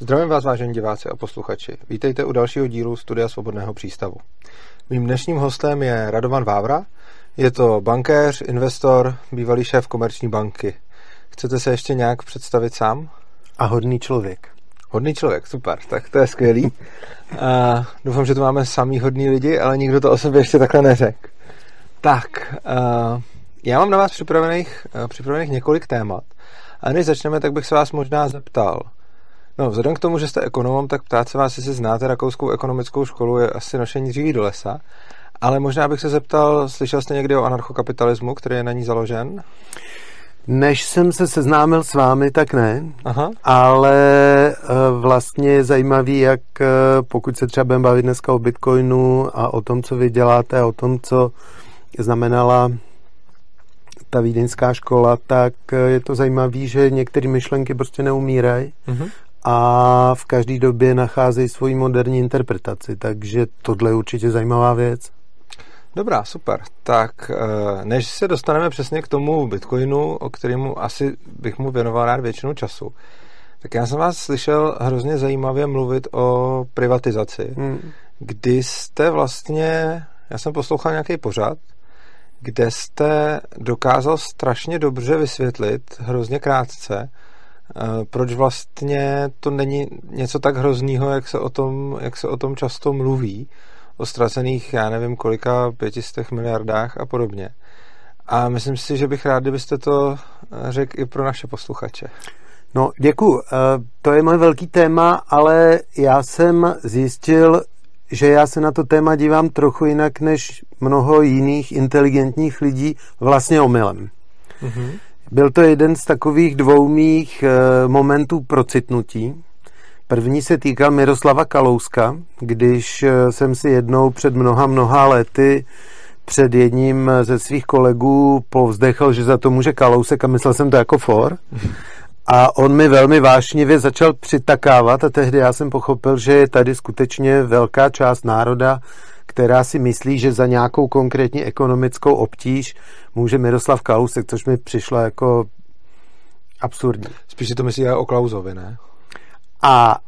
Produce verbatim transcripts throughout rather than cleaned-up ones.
Zdravím vás, vážení diváci a posluchači. Vítejte u dalšího dílu Studia svobodného přístavu. Mým dnešním hostem je Radovan Vávra. Je to bankéř, investor, bývalý šéf Komerční banky. Chcete se ještě nějak představit sám? A hodný člověk. Hodný člověk, super, tak to je skvělý. A doufám, že tu máme samý hodný lidi, ale nikdo to o sobě ještě takhle neřekl. Tak, já mám na vás připravených, připravených několik témat. A než začneme, tak bych se vás možná zeptal. No, vzhledem k tomu, že jste ekonomem, tak ptát se vás, jestli znáte rakouskou ekonomickou školu, je asi nošení dříví do lesa. Ale možná bych se zeptal, slyšel jste někdy o anarchokapitalismu, který je na ní založen? Než jsem se seznámil s vámi, tak ne. Aha. Ale vlastně je zajímavý, jak pokud se třeba budeme bavit dneska o Bitcoinu a o tom, co vy děláte, o tom, co znamenala ta vídeňská škola, tak je to zajímavý, že některé myšlenky prostě neumírají uh-huh. a v každé době nacházejí svoji moderní interpretaci, takže tohle je určitě zajímavá věc. Dobrá, super. Tak než se dostaneme přesně k tomu Bitcoinu, o kterému asi bych mu věnoval rád většinu času, tak já jsem vás slyšel hrozně zajímavě mluvit o privatizaci, hmm. kdy jste vlastně, já jsem poslouchal nějaký pořad, kde jste dokázal strašně dobře vysvětlit, hrozně krátce, proč vlastně to není něco tak hroznýho, jak se o tom, jak se o tom často mluví, o ztracených, já nevím, kolika pětistech miliardách a podobně. A myslím si, že bych rád, kdybyste to řekl i pro naše posluchače. No, děkuju. To je moje velký téma, ale já jsem zjistil, že já se na to téma dívám trochu jinak než mnoho jiných inteligentních lidí, vlastně omylem. Mm-hmm. Byl to jeden z takových dvou mých e, momentů procitnutí. První se týkal Miroslava Kalouska, když e, jsem si jednou před mnoha, mnoha lety před jedním ze svých kolegů povzdechl, že za to může Kalousek a myslel jsem to jako for. Mm-hmm. A on mi velmi vášnivě začal přitakávat a tehdy já jsem pochopil, že je tady skutečně velká část národa, která si myslí, že za nějakou konkrétní ekonomickou obtíž může Miroslav Kalousek, což mi přišlo jako absurdní. Spíš si to myslí o Klausovi, ne? A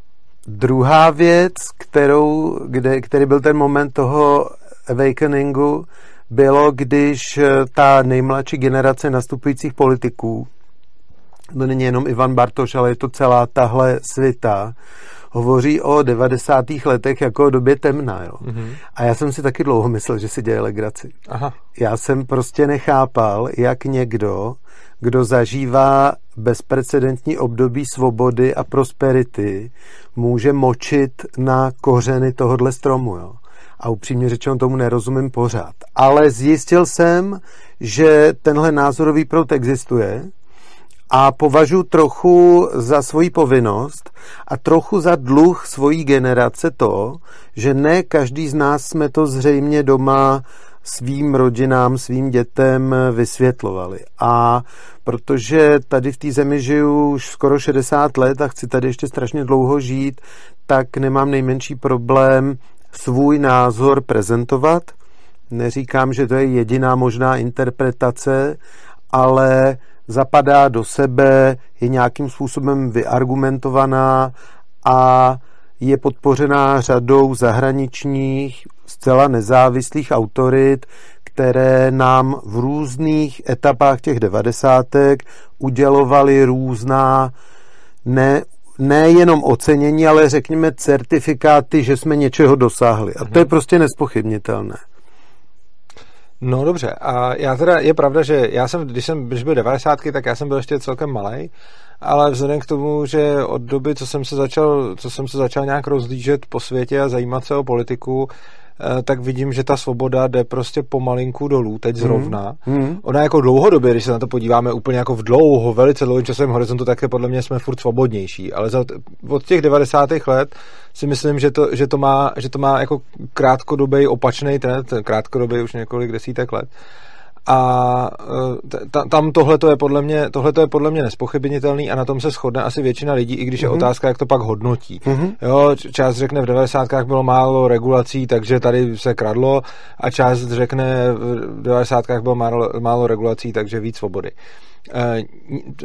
druhá věc, kterou, kde, který byl ten moment toho awakeningu, bylo, když ta nejmladší generace nastupujících politiků, to není jenom Ivan Bartoš, ale je to celá tahle svita, hovoří o devadesátých letech jako o době temna. Jo? Mm-hmm. A já jsem si taky dlouho myslel, že si děje legraci. Aha. Já jsem prostě nechápal, jak někdo, kdo zažívá bezprecedentní období svobody a prosperity, může močit na kořeny tohodle stromu. Jo? A upřímně řečeno tomu nerozumím pořád. Ale zjistil jsem, že tenhle názorový proud existuje, a považuji trochu za svoji povinnost a trochu za dluh svojí generace to, že ne každý z nás jsme to zřejmě doma svým rodinám, svým dětem vysvětlovali. A protože tady v té zemi žiju už skoro šedesát let a chci tady ještě strašně dlouho žít, tak nemám nejmenší problém svůj názor prezentovat. Neříkám, že to je jediná možná interpretace, ale zapadá do sebe, je nějakým způsobem vyargumentovaná a je podpořená řadou zahraničních, zcela nezávislých autorit, které nám v různých etapách těch devadesátek udělovaly různá ne, nejenom ocenění, ale řekněme certifikáty, že jsme něčeho dosáhli. A to je prostě nezpochybnitelné. No dobře, a já teda, je pravda, že já jsem, když jsem, když byl devadesátky, tak já jsem byl ještě celkem malej, ale vzhledem k tomu, že od doby, co jsem se začal, co jsem se začal nějak rozlížet po světě a zajímat se o politiku, tak vidím, že ta svoboda jde prostě pomalinku dolů, teď zrovna. Mm. Ona jako dlouhodobě, když se na to podíváme úplně jako v dlouho, velice dlouhým časovém horizontu, tak podle mě jsme furt svobodnější, ale za, od těch devadesátých let si myslím, že to, že to má, že to má jako krátkodobý opačný trend, krátkodobý už několik desítek let. A t- tam tohle to je podle mě, tohle to je podle mě nespochybnitelný a na tom se shodne asi většina lidí, i když je mm-hmm. otázka, jak to pak hodnotí. Mm-hmm. Jo, část řekne v devadesátkách bylo málo regulací, takže tady se kradlo, a část řekne v devadesátkách bylo málo, málo regulací, takže víc svobody.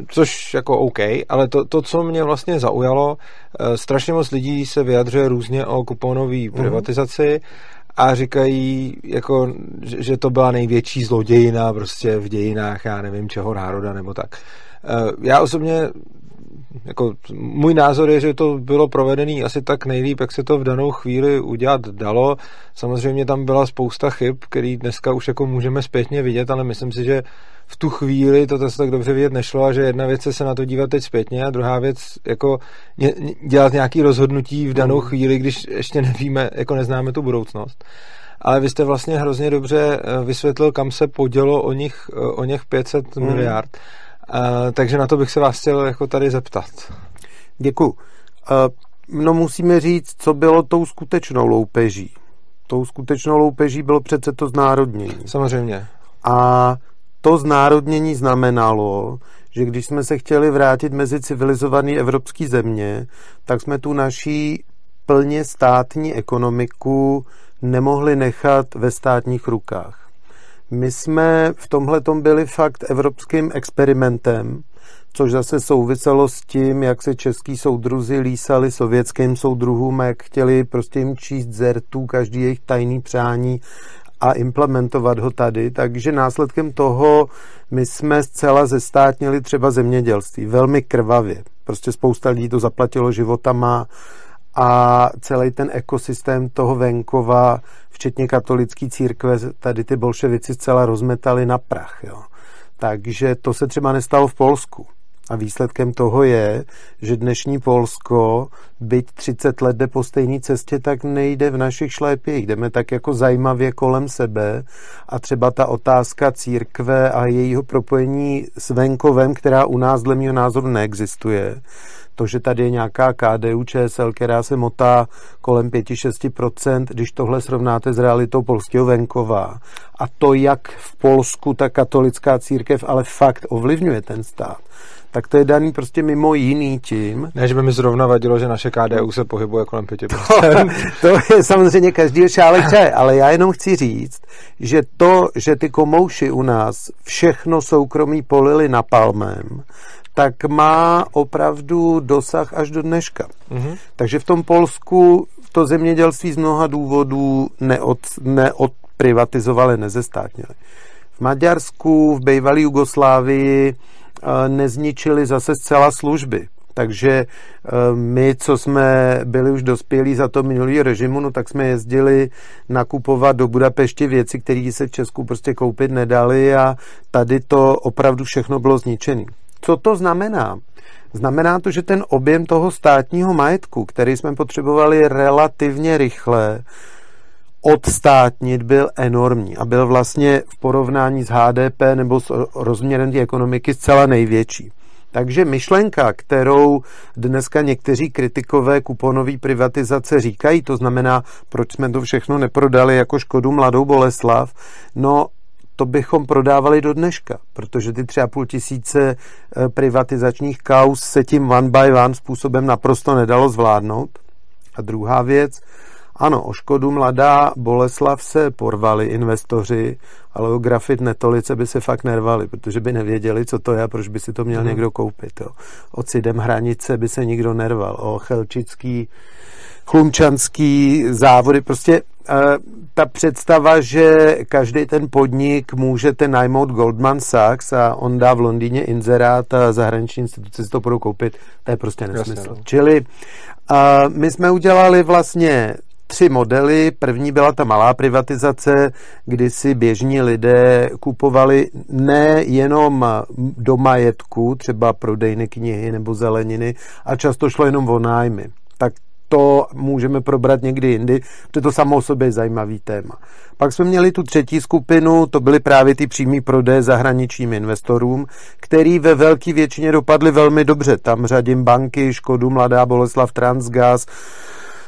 což jako OK, ale to, to, co mě vlastně zaujalo, strašně moc lidí se vyjadřuje různě o kuponové privatizaci a říkají, jako, že to byla největší zlodějina prostě v dějinách, já nevím, čeho národa nebo tak. Já osobně jako můj názor je, že to bylo provedený asi tak nejlíp, jak se to v danou chvíli udělat dalo. Samozřejmě tam byla spousta chyb, který dneska už jako můžeme zpětně vidět, ale myslím si, že v tu chvíli to tak dobře vidět nešlo a že jedna věc je se na to dívat teď zpětně a druhá věc jako dělat nějaké rozhodnutí v danou chvíli, když ještě nevíme, jako neznáme tu budoucnost. Ale vy jste vlastně hrozně dobře vysvětlil, kam se podělo o nich, o něch pět set hmm. miliard. Uh, takže na to bych se vás chtěl jako tady zeptat. Děkuju. Uh, no musíme říct, co bylo tou skutečnou loupeží. Tou skutečnou loupeží bylo přece to znárodnění. Samozřejmě. A to znárodnění znamenalo, že když jsme se chtěli vrátit mezi civilizované evropské země, tak jsme tu naší plně státní ekonomiku nemohli nechat ve státních rukách. My jsme v tomhletom byli fakt evropským experimentem, což zase souviselo s tím, jak se český soudruzi lísali sovětským soudruhům a jak chtěli prostě jim číst zertů každý jejich tajný přání a implementovat ho tady. Takže následkem toho my jsme zcela zestátnili třeba zemědělství. Velmi krvavě. Prostě spousta lidí to zaplatilo životama a celý ten ekosystém toho venkova, včetně katolické církve, tady ty bolševici zcela rozmetali na prach. Jo. Takže to se třeba nestalo v Polsku. A výsledkem toho je, že dnešní Polsko, byť třicet let jde po stejné cestě, tak nejde v našich šlépějích. Jdeme tak jako zajímavě kolem sebe a třeba ta otázka církve a jejího propojení s venkovem, která u nás dle mého názoru neexistuje. To, že tady je nějaká K D U Č S L, která se motá kolem pět až šest procent, když tohle srovnáte s realitou polského venkova. A to, jak v Polsku ta katolická církev ale fakt ovlivňuje ten stát, tak to je daný prostě mimo jiný tím. Ne, že by mi zrovna vadilo, že naše K D U se pohybuje kolem pět procent. To, to je samozřejmě každý šálek čaje, ale já jenom chci říct, že to, že ty komouši u nás všechno soukromí polili napalmem, tak má opravdu dosah až do dneška. Mm-hmm. Takže v tom Polsku to zemědělství z mnoha důvodů neod, neodprivatizovali, nezestátnili. V Maďarsku, v bývalé Jugoslávii nezničili zase zcela služby. Takže my, co jsme byli už dospělí za to minulý režimu, no tak jsme jezdili nakupovat do Budapešti věci, které se v Česku prostě koupit nedali a tady to opravdu všechno bylo zničené. Co to znamená? Znamená to, že ten objem toho státního majetku, který jsme potřebovali relativně rychle odstátnit, byl enormní a byl vlastně v porovnání s H D P nebo s rozměrem té ekonomiky zcela největší. Takže myšlenka, kterou dneska někteří kritikové kuponové privatizace říkají, to znamená, proč jsme to všechno neprodali jako Škodu Mladou Boleslav, no to bychom prodávali do dneška, protože ty třeba půl tisíce privatizačních kauz se tím one by one způsobem naprosto nedalo zvládnout. A druhá věc, ano, o Škodu Mladá Boleslav se porvali investoři, ale o Grafit Netolice by se fakt nervali, protože by nevěděli, co to je a proč by si to měl mm. někdo koupit. Jo. O Cidem Hranice by se nikdo nerval, o Chelčický Chlumčanský závody. Prostě uh, ta představa, že každý ten podnik můžete najmout Goldman Sachs a on dá v Londýně inzerát a zahraniční instituce si to budou koupit, to je prostě nesmysl. Jasně. Čili uh, my jsme udělali vlastně tři modely. První byla ta malá privatizace, kdy si běžní lidé kupovali nejenom do majetku, třeba prodejny knihy nebo zeleniny, a často šlo jenom o nájmy. Tak to můžeme probrat někdy jindy, protože to samo o sobě je zajímavý téma. Pak jsme měli tu třetí skupinu, to byly právě ty přímý prodeje zahraničním investorům, který ve velké většině dopadly velmi dobře. Tam řadím banky, Škodu Mladá Boleslav, Transgas,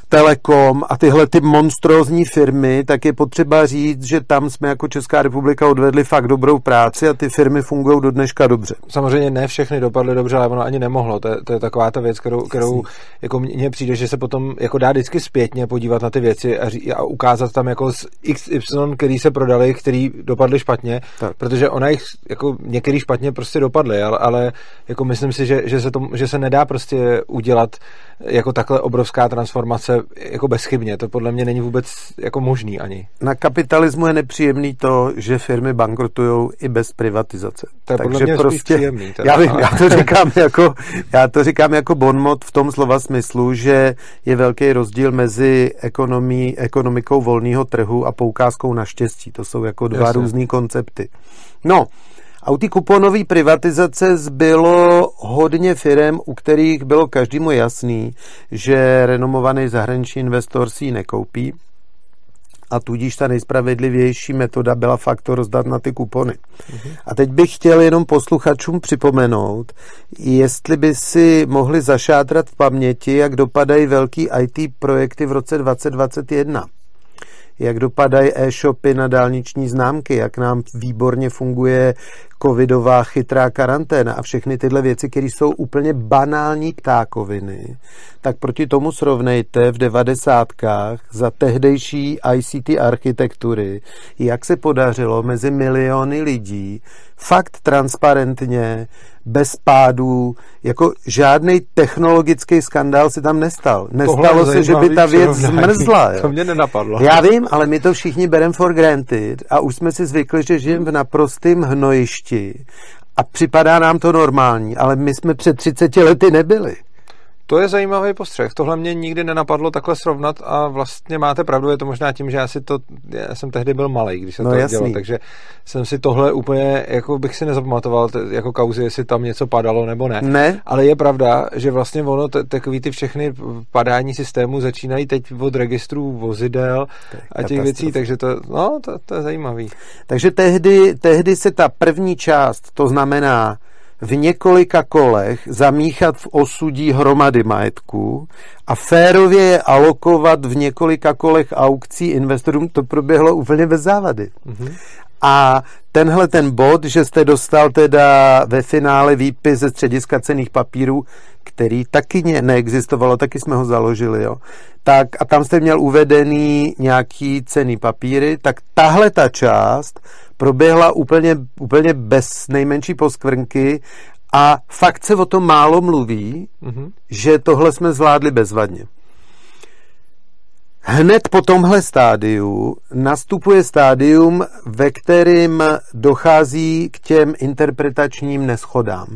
Telekom a tyhle ty monstrózní firmy, tak je potřeba říct, že tam jsme jako Česká republika odvedli fakt dobrou práci a ty firmy fungují do dneška dobře. Samozřejmě ne všechny dopadly dobře, ale ono ani nemohlo. To je, to je taková ta věc, kterou, kterou jako mně přijde, že se potom jako dá vždycky zpětně podívat na ty věci a, ří, a ukázat tam jako z iks ypsilon, který se prodali, který dopadly špatně, tak. Protože ona jich jako některý špatně prostě dopadly, ale, ale jako myslím si, že, že, se tom, že se nedá prostě udělat jako takhle obrovská transformace jako bezchybně. To podle mě není vůbec jako možný ani. Na kapitalismu je nepříjemný to, že firmy bankrotujou i bez privatizace. Tak takže prostě příjemný, teda, já, bych, já to říkám jako já to říkám jako bonmot v tom slova smyslu, že je velký rozdíl mezi ekonomí, ekonomikou volného trhu a poukázkou na štěstí. To jsou jako dva různý koncepty. No, a u té kuponové privatizace zbylo hodně firem, u kterých bylo každému jasný, že renomovaný zahraniční investor si ji nekoupí a tudíž ta nejspravedlivější metoda byla fakt to rozdat na ty kupony. Mm-hmm. A teď bych chtěl jenom posluchačům připomenout, jestli by si mohli zašátrat v paměti, jak dopadají velký í té projekty v roce dvacet dvacet jedna. Jak dopadají e-shopy na dálniční známky, jak nám výborně funguje covidová chytrá karanténa a všechny tyhle věci, které jsou úplně banální ptákoviny, tak proti tomu srovnejte v devadesátkách za tehdejší í cé té architektury, jak se podařilo mezi miliony lidí fakt transparentně, bez pádů, jako žádný technologický skandál se tam nestal. Nestalo se, že by ta věc zmrzla. Jo. To mě nenapadlo. Já vím, ale my to všichni bereme for granted a už jsme si zvykli, že žijeme v naprostém hnojišti a připadá nám to normální, ale my jsme před třiceti lety nebyli. To je zajímavý postřeh. Tohle mě nikdy nenapadlo takhle srovnat a vlastně máte pravdu, je to možná tím, že já si to, já jsem tehdy byl malej, když se no to jasný. Dělo, takže jsem si tohle úplně, jako bych si nezapamatoval jako kauzy, jestli tam něco padalo nebo ne. ne. Ale je pravda, že vlastně ono, takový ty všechny padání systému začínají teď od registrů vozidel a těch věcí, takže to, no, to, to je zajímavý. Takže tehdy, tehdy se ta první část, to znamená v několika kolech zamíchat v osudí hromady majetku a férově je alokovat v několika kolech aukcí investorům, to proběhlo úplně bez závady. Mm-hmm. A tenhle ten bod, že jste dostal teda ve finále výpis ze střediska cenných papírů, který taky ne- neexistovalo, taky jsme ho založili, jo. Tak a tam jste měl uvedený nějaký cenný papíry, tak tahle ta část proběhla úplně, úplně bez nejmenší poskvrnky a fakt se o tom málo mluví, mm-hmm. že tohle jsme zvládli bezvadně. Hned po tomhle stádiu nastupuje stádium, ve kterým dochází k těm interpretačním neschodám.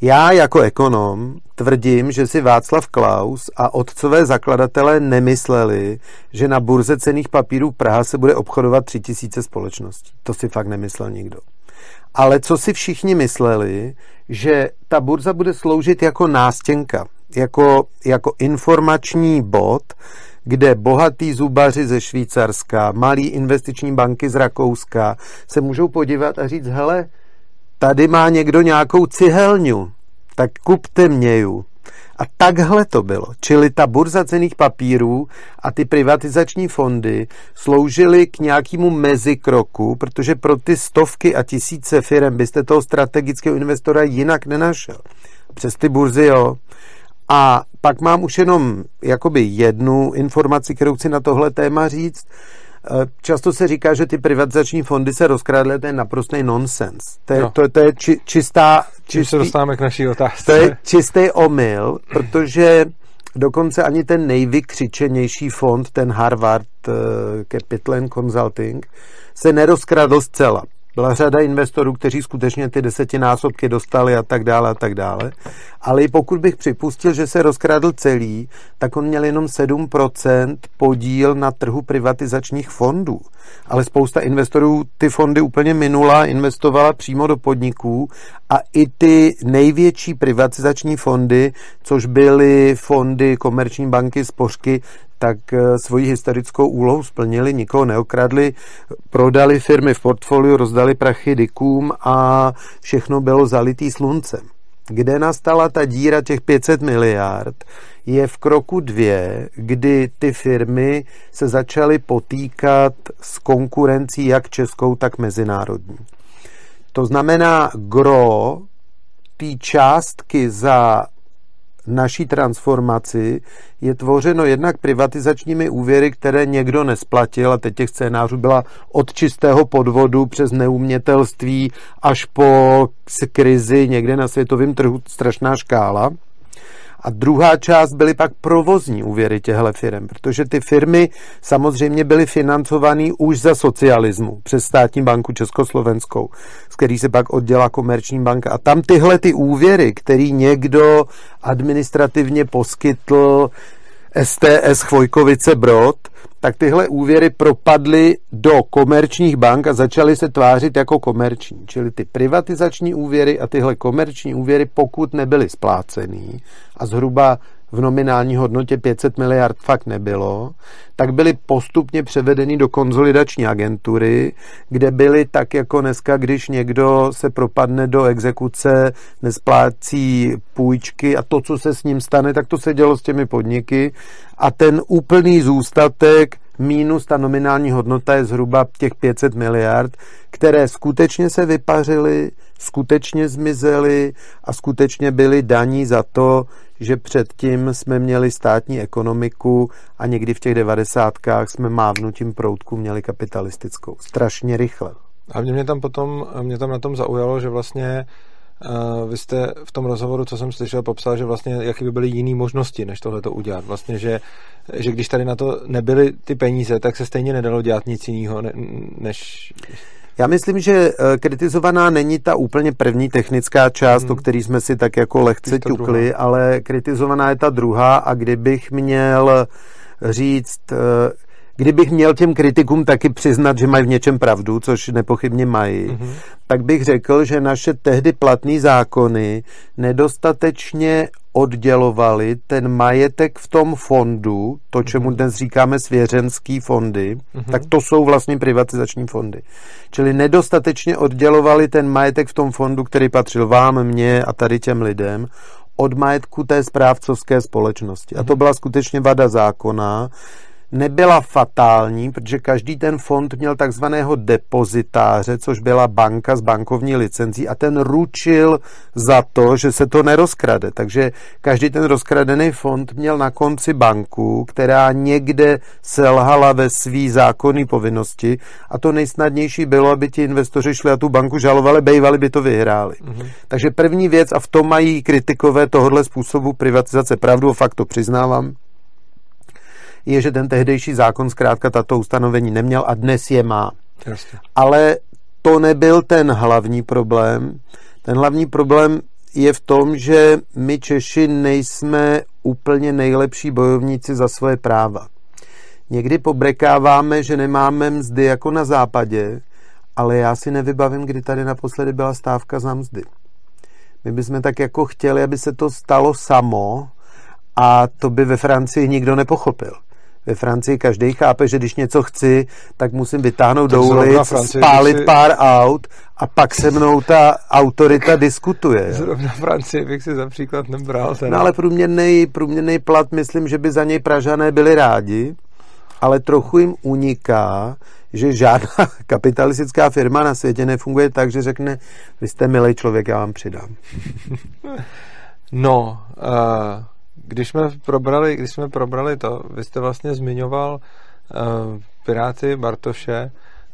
Já jako ekonom tvrdím, že si Václav Klaus a otcové zakladatelé nemysleli, že na burze cenných papírů Praha se bude obchodovat tři tisíce společností. To si fakt nemyslel nikdo. Ale co si všichni mysleli, že ta burza bude sloužit jako nástěnka, jako, jako informační bod, kde bohatí zubaři ze Švýcarska, malí investiční banky z Rakouska se můžou podívat a říct, hele, tady má někdo nějakou cihelňu, tak kupte mě ju. A takhle to bylo. Čili ta burza cenných papírů a ty privatizační fondy sloužily k nějakému mezikroku, protože pro ty stovky a tisíce firem byste toho strategického investora jinak nenašel. Přes ty burzy, jo. A pak mám už jenom jakoby jednu informaci, kterou chci na tohle téma říct. Často se říká, že ty privatizační fondy se rozkradly, to je naprostý nonsens. To je, no. to, to je či, čistá... Čím čistý, se dostáváme k naší otázce. To je čistý omyl, protože dokonce ani ten nejvykřičenější fond, ten Harvard Capital and Consulting, se nerozkradl zcela. Byla řada investorů, kteří skutečně ty desetinásobky dostali a tak dále a tak dále. Ale i pokud bych připustil, že se rozkradl celý, tak on měl jenom sedm procent podíl na trhu privatizačních fondů. Ale spousta investorů ty fondy úplně minula, investovala přímo do podniků a i ty největší privatizační fondy, což byly fondy Komerční banky, spořky, tak svoji historickou úlohu splnili, nikoho neokradli, prodali firmy v portfoliu, rozdali prachy dikům a všechno bylo zalitý sluncem. kde nastala ta díra těch pět set miliard, je v kroku dvě, kdy ty firmy se začaly potýkat s konkurencí jak českou, tak mezinárodní. To znamená, gro té částky za naší transformaci je tvořeno jednak privatizačními úvěry, které někdo nesplatil, a teď těch scénářů byla od čistého podvodu přes neumětelství až po krizi někde na světovém trhu, strašná škála. A druhá část byly pak provozní úvěry těchto firm, protože ty firmy samozřejmě byly financované už za socialismu přes Státní banku Československou, z který se pak oddělá Komerční banka. A tam tyhle ty úvěry, který někdo administrativně poskytl S T S Chvojkovice Brod, tak tyhle úvěry propadly do komerčních bank a začaly se tvářit jako komerční. Čili ty privatizační úvěry a tyhle komerční úvěry, pokud nebyly splácený, a zhruba v nominální hodnotě pět set miliard fakt nebylo, tak byly postupně převedeny do konzolidační agentury, kde byly tak jako dneska, když někdo se propadne do exekuce, nesplácí půjčky a to, co se s ním stane, tak to se dělo s těmi podniky a ten úplný zůstatek minus ta nominální hodnota je zhruba těch pět set miliard, které skutečně se vypařily, skutečně zmizely a skutečně byly daní za to, že předtím jsme měli státní ekonomiku a někdy v těch devadesátkách jsme mávnutím proutku měli kapitalistickou. Strašně rychle. A mě, mě, tam, potom, mě tam na tom zaujalo, že vlastně uh, vy jste v tom rozhovoru, co jsem slyšel, popsal, že vlastně jaké by byly jiné možnosti, než tohleto udělat. Vlastně, že, že když tady na to nebyly ty peníze, tak se stejně nedalo dělat nic jiného, ne, než... Já myslím, že kritizovaná není ta úplně první technická část, hmm. o který jsme si tak jako lehce ťukli, ale kritizovaná je ta druhá a kdybych měl říct, kdybych měl těm kritikům taky přiznat, že mají v něčem pravdu, což nepochybně mají, hmm. tak bych řekl, že naše tehdy platné zákony nedostatečně oddělovali ten majetek v tom fondu, to, čemu dnes říkáme svěřenský fondy, uh-huh. tak to jsou vlastně privatizační fondy. Čili nedostatečně oddělovali ten majetek v tom fondu, který patřil vám, mně a tady těm lidem, od majetku té správcovské společnosti. Uh-huh. A to byla skutečně vada zákona. Nebyla fatální, protože každý ten fond měl takzvaného depozitáře, což byla banka s bankovní licencí a ten ručil za to, že se to nerozkrade. Takže každý ten rozkradený fond měl na konci banku, která někde selhala ve svý zákonné povinnosti a to nejsnadnější bylo, aby ti investoři šli a tu banku žalovali, bejvali by to vyhráli. Mm-hmm. Takže první věc, a v tom mají kritikové tohohle způsobu privatizace pravdu, fakt to přiznávám, je, že ten tehdejší zákon zkrátka tato ustanovení neměl a dnes je má. Jasně. Ale to nebyl ten hlavní problém. Ten hlavní problém je v tom, že my Češi nejsme úplně nejlepší bojovníci za svoje práva. Někdy pobrekáváme, že nemáme mzdy jako na západě, ale já si nevybavím, kdy tady naposledy byla stávka za mzdy. My bychom tak jako chtěli, aby se to stalo samo a to by ve Francii nikdo nepochopil. Ve Francii každý chápe, že když něco chci, tak musím vytáhnout tak do ulic, spálit si... pár aut a pak se mnou ta autorita diskutuje. Zrovna Francii bych si za příklad nebral. Teda. No ale průměrný, průměrný plat, myslím, že by za něj Pražané byli rádi, ale trochu jim uniká, že žádná kapitalistická firma na světě nefunguje tak, že řekne, vy jste milý člověk, já vám přidám. No... Uh... Když jsme probrali, když jsme probrali to, vy jste vlastně zmiňoval uh, Piráty, Bartoše.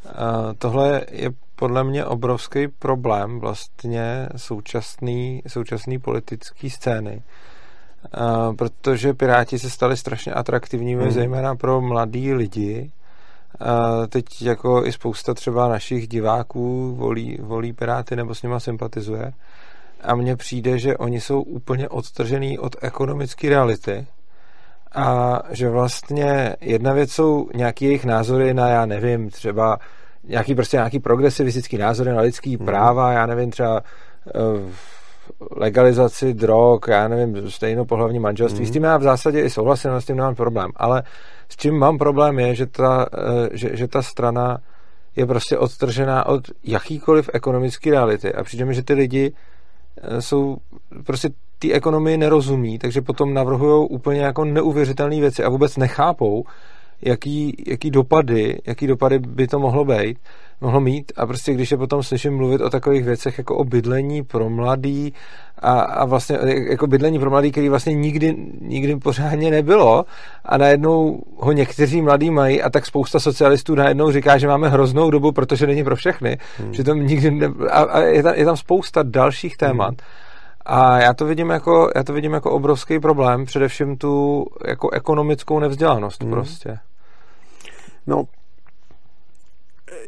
Uh, tohle je podle mě obrovský problém vlastně současný, současný politický scény. Uh, protože Piráti se stali strašně atraktivními, hmm. zejména pro mladý lidi. Uh, teď jako i spousta třeba našich diváků volí, volí Piráty nebo s nima sympatizuje. A mně přijde, že oni jsou úplně odtržený od ekonomické reality a že vlastně jedna věc jsou nějaké jejich názory na, já nevím, třeba nějaký prostě nějaký progresivistický názory na lidský hmm. práva, já nevím, třeba uh, legalizaci drog, já nevím, stejnopohlavní manželství. Hmm. S tím já v zásadě i souhlasím, s tím nemám problém, ale s čím mám problém je, že ta, uh, že, že ta strana je prostě odtržená od jakýkoliv ekonomické reality a přijde mi, že ty lidi jsou prostě té ekonomii nerozumí, takže potom navrhují úplně jako neuvěřitelné věci a vůbec nechápou, jaký, jaký dopady, jaký dopady by to mohlo být, mohlo mít. A prostě když je potom slyším mluvit o takových věcech jako o bydlení pro mladý a, a vlastně jako bydlení pro mladý, který vlastně nikdy, nikdy pořádně nebylo a najednou ho někteří mladí mají a tak spousta socialistů najednou říká, že máme hroznou dobu, protože není pro všechny. Hmm. Přitom nikdy ne, a, a je, tam, je tam spousta dalších témat. Hmm. A já to vidím jako, já to vidím jako obrovský problém, především tu jako ekonomickou nevzdělanost hmm. prostě. No,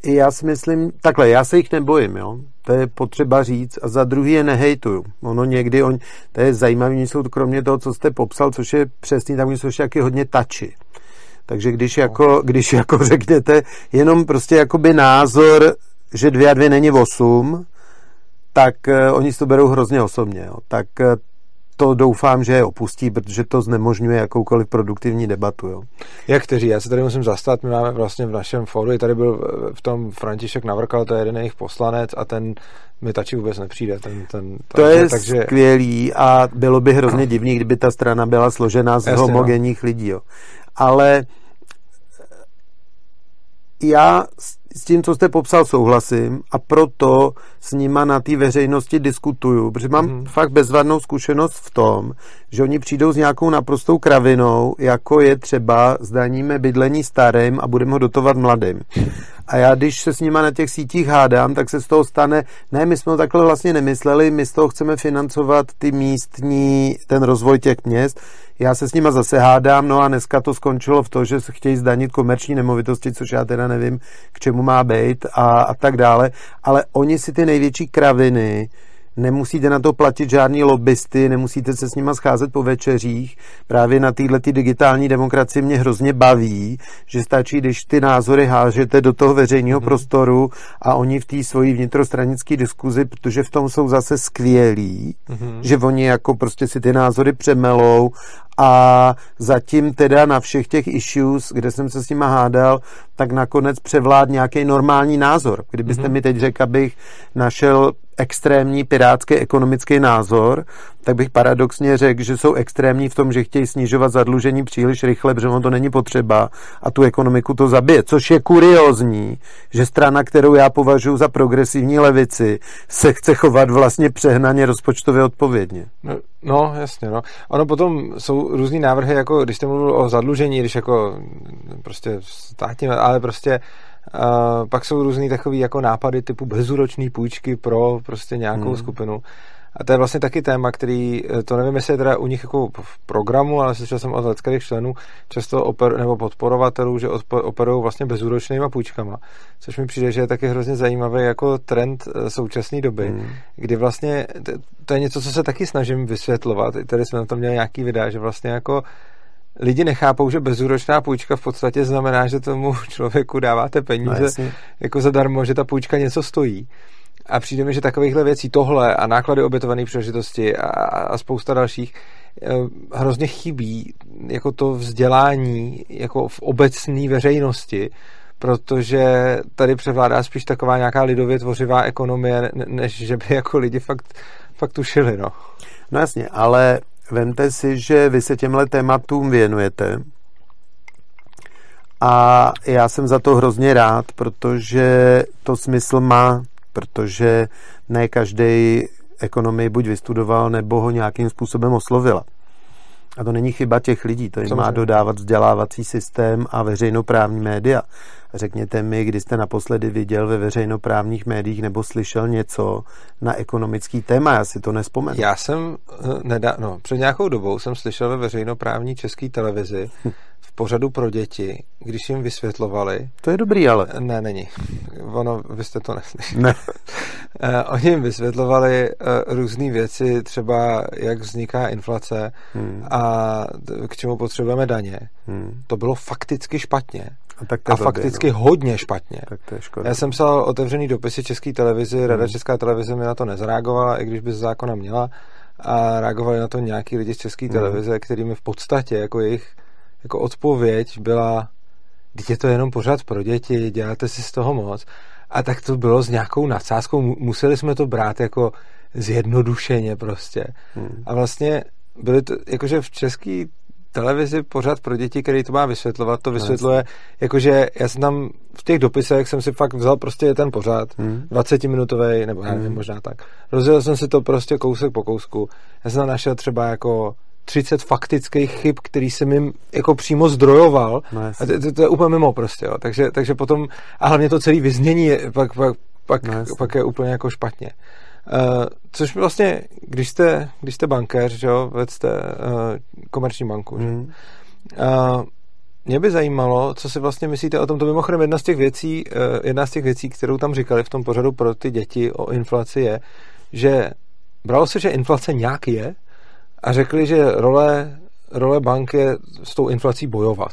já si myslím, takhle, já se jich nebojím, jo. To je potřeba říct a za druhý je nehejtuju. Ono někdy, on, to je zajímavý, jsou kromě toho, co jste popsal, což je přesný, tam jsou ještě taky hodně tači. Takže když jako, když jako řeknete jenom prostě jakoby názor, že dvě a dvě není osm, tak oni si to berou hrozně osobně. Jo. Tak to doufám, že je opustí, protože to znemožňuje jakoukoliv produktivní debatu. Jo. Jak kteří? Já se tady musím zastat. My máme vlastně v našem fóru, i tady byl v tom František Navrkal, to je jeden jejich poslanec a ten mi tačí vůbec nepřijde. Ten, ten, to takže, je takže... skvělý a bylo by hrozně divný, kdyby ta strana byla složená z Jasně, homogenních no. lidí. Jo. Ale já s tím, co jste popsal, souhlasím a proto s nima na té veřejnosti diskutuju, protože mám hmm. fakt bezvadnou zkušenost v tom, že oni přijdou s nějakou naprostou kravinou, jako je třeba zdaníme bydlení starým a budeme ho dotovat mladým. A já, když se s nima na těch sítích hádám, tak se z toho stane, ne, my jsme ho takhle vlastně nemysleli, my z toho chceme financovat ty místní, ten rozvoj těch měst. Já se s nima zase hádám, no a dneska to skončilo v tom, že chtějí zdanit komerční nemovitosti, což já teda nevím, k čemu má být a, a tak dále. Ale oni si ty největší kraviny, nemusíte na to platit žádný lobbysty, nemusíte se s nima scházet po večeřích. Právě na téhle ty digitální demokracii mě hrozně baví, že stačí, když ty názory hážete do toho veřejného hmm. prostoru a oni v té svojí vnitrostranické diskuzi, protože v tom jsou zase skvělí, hmm. že oni jako prostě si ty názory přemelou a zatím teda na všech těch issues, kde jsem se s nima hádal, tak nakonec převlád nějaký normální názor. Kdybyste hmm. mi teď řekl, abych našel extrémní pirátský ekonomický názor, tak bych paradoxně řekl, že jsou extrémní v tom, že chtějí snižovat zadlužení příliš rychle, protože ono to není potřeba a tu ekonomiku to zabije. Což je kuriózní, že strana, kterou já považuji za progresivní levici, se chce chovat vlastně přehnaně rozpočtově odpovědně. No, no jasně, no. Ono potom jsou různý návrhy, jako když jste mluvil o zadlužení, když jako prostě státní, ale prostě Uh, pak jsou různý takový jako nápady typu bezúročný půjčky pro prostě nějakou hmm. skupinu. A to je vlastně taky téma, který, to nevím, jestli je teda u nich jako v programu, ale slyšel jsem od leckých členů často oper, nebo podporovatelů, že operují vlastně bezúročnýma půjčkama. Což mi přijde, že je taky hrozně zajímavý jako trend současné doby, hmm. kdy vlastně, to, to je něco, co se taky snažím vysvětlovat. I tady jsme na tom měli nějaký videa, že vlastně jako lidi nechápou, že bezúročná půjčka v podstatě znamená, že tomu člověku dáváte peníze no, jako zadarmo, že ta půjčka něco stojí. A přijde mi, že takovýchhle věcí, tohle a náklady obětované příležitosti a, a spousta dalších hrozně chybí jako to vzdělání jako v obecné veřejnosti, protože tady převládá spíš taková nějaká lidově tvořivá ekonomie, než že by jako lidi fakt, fakt tušili. No, no jasně, ale vemte si, že vy se těmhle tématům věnujete a já jsem za to hrozně rád, protože to smysl má, protože ne každý ekonomii buď vystudoval, nebo ho nějakým způsobem oslovila. A to není chyba těch lidí, to jim samozřejmě má dodávat vzdělávací systém a veřejnoprávní média. Řekněte mi, kdy jste naposledy viděl ve veřejnoprávních médiích nebo slyšel něco na ekonomický téma, já si to nespomenu. Já jsem, nedá, no, před nějakou dobou jsem slyšel ve veřejnoprávní České televizi v pořadu pro děti, když jim vysvětlovali. To je dobrý, ale. Ne, není. Ono, vy jste to neslyšeli. Ne. Oni jim vysvětlovali různé věci, třeba jak vzniká inflace hmm. a k čemu potřebujeme daně. Hmm. To bylo fakticky špatně. A, tak a fakticky době, no. hodně špatně. Tak to je škoda. Já jsem psal otevřený dopisy České televizi, Rada hmm. Česká televize mi na to nezareagovala, i když by z zákona měla, a reagovali na to nějaký lidi z České hmm. televize, kterými v podstatě jako jejich jako odpověď byla, je to jenom pořád pro děti, děláte si z toho moc. A tak to bylo s nějakou nadsázkou, museli jsme to brát jako zjednodušeně prostě. Hmm. A vlastně byly to, jakože v České televizi pořád pro děti, který to má vysvětlovat, to vysvětluje, jakože já jsem tam v těch dopisech jsem si fakt vzal prostě ten pořád, hmm. dvacetiminutový, nebo já nevím, hmm. možná tak. Rozdělil jsem si to prostě kousek po kousku. Já jsem tam našel třeba jako třicet faktických chyb, který jsem jim jako přímo zdrojoval. A to, to, to je úplně mimo prostě, jo. Takže, takže potom, a hlavně to celé vyznění je, pak, pak, pak, pak je úplně jako špatně. Uh, což vlastně, když jste, když jste bankéř, že jo, jste uh, Komerční banku, že? Mm. Uh, mě by zajímalo, co si vlastně myslíte o tom, to mimochodem jedna z těch věcí, uh, jedna z těch věcí, kterou tam říkali v tom pořadu pro ty děti o inflaci je, že bralo se, že inflace nějak je, a řekli, že role, role bank je s tou inflací bojovat.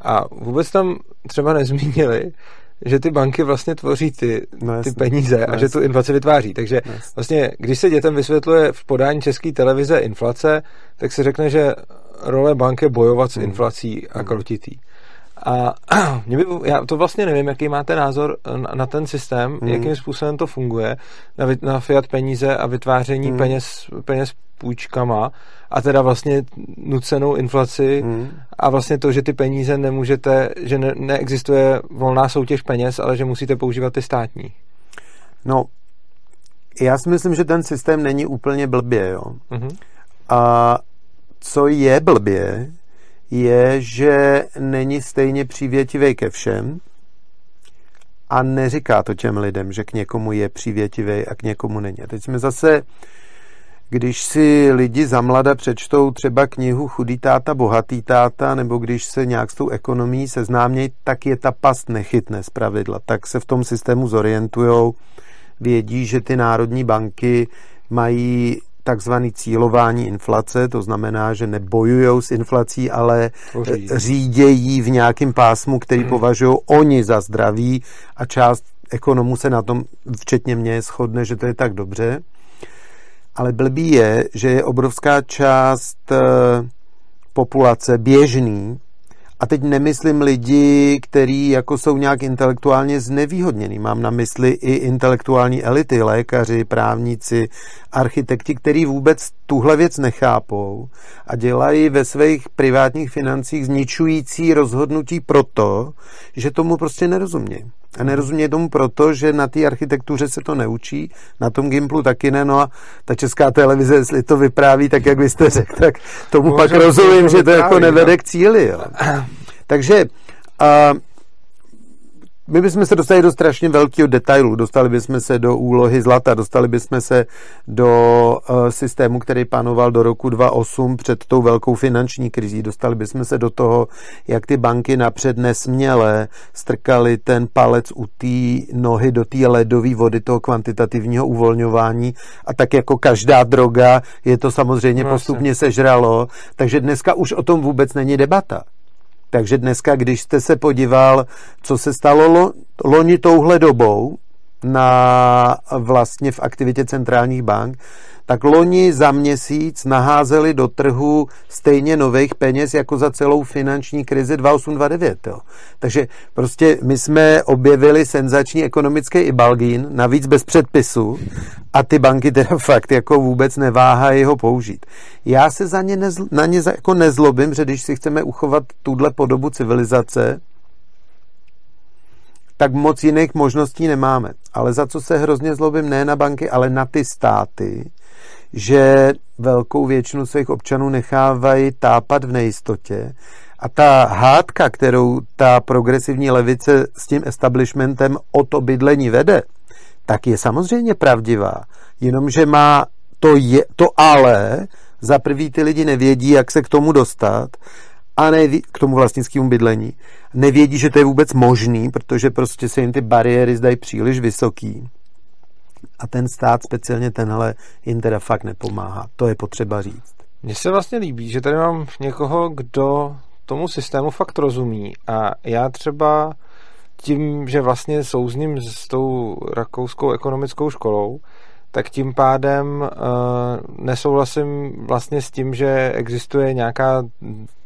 A vůbec tam třeba nezmínili, že ty banky vlastně tvoří ty, no ty peníze no a že tu inflaci vytváří. Takže no vlastně, když se dětem vysvětluje v podání České televize inflace, tak se řekne, že role bank je bojovat s hmm. inflací a krotitý. A mě by, já to vlastně nevím, jaký máte názor na, na ten systém, hmm. jakým způsobem to funguje, na, na fiat peníze a vytváření hmm. peněz, peněz půjčkama a teda vlastně nucenou inflaci hmm. a vlastně to, že ty peníze nemůžete, že ne, neexistuje volná soutěž peněz, ale že musíte používat ty státní. No, já si myslím, že ten systém není úplně blbě, jo. Hmm. A co je blbě, je, že není stejně přívětivý ke všem a neříká to těm lidem, že k někomu je přívětivý a k někomu není. A teď jsme zase, když si lidi zamlada přečtou třeba knihu Chudý táta, bohatý táta, nebo když se nějak s tou ekonomií seznámějí, tak je ta past nechytne z pravidla. Tak se v tom systému zorientujou, vědí, že ty národní banky mají takzvané cílování inflace, to znamená, že nebojujou s inflací, ale řídějí v nějakém pásmu, který hmm. považují oni za zdravý a část ekonomů se na tom, včetně mě, shodne, že to je tak dobře. Ale blbý je, že je obrovská část populace běžný, a teď nemyslím lidi, kteří jako jsou nějak intelektuálně znevýhodnění. Mám na mysli i intelektuální elity, lékaři, právníci, architekti, kteří vůbec tuhle věc nechápou a dělají ve svých privátních financích zničující rozhodnutí proto, že tomu prostě nerozumějí. A nerozumějí tomu proto, že na té architektuře se to neučí, na tom Gimplu taky ne, no a ta Česká televize, jestli to vypráví, tak jak vy jste řekl, tak tomu Bože, pak rozumím, to že to jako nevede k cíli. Jo. Takže a, my bychom se dostali do strašně velkého detailu, dostali bychom se do úlohy zlata, dostali bychom se do uh, systému, který panoval do roku dva tisíce osm před tou velkou finanční krizí, dostali bychom se do toho, jak ty banky napřed nesměle strkaly ten palec u té nohy do té ledové vody toho kvantitativního uvolňování a tak jako každá droga je to samozřejmě vlastně postupně sežralo, takže dneska už o tom vůbec není debata. Takže dneska, když jste se podíval, co se stalo lo, loni touhle dobou na, vlastně v aktivitě centrálních bank, tak loni za měsíc naházeli do trhu stejně nových peněz jako za celou finanční krizi dva tisíce osm dva tisíce devět. Jo. Takže prostě my jsme objevili senzační ekonomický ibalgín, navíc bez předpisu, a ty banky teda fakt jako vůbec neváhají ho použít. Já se za ně nezl, na ně za, jako nezlobím, že když si chceme uchovat tuhle podobu civilizace, tak moc jiných možností nemáme. Ale za co se hrozně zlobím, ne na banky, ale na ty státy, že velkou většinu svých občanů nechávají tápat v nejistotě. A ta hádka, kterou ta progresivní levice s tím establishmentem o to bydlení vede, tak je samozřejmě pravdivá. Jenomže má to, je, to ale, za prvý ty lidi nevědí, jak se k tomu dostat, a neví, k tomu vlastnickému bydlení. Nevědí, že to je vůbec možný, protože prostě se jim ty bariéry zdají příliš vysoký. A ten stát, speciálně tenhle, jim teda fakt nepomáhá. To je potřeba říct. Mně se vlastně líbí, že tady mám někoho, kdo tomu systému fakt rozumí. A já třeba tím, že vlastně souzním s tou rakouskou ekonomickou školou, tak tím pádem uh, nesouhlasím vlastně s tím, že existuje nějaká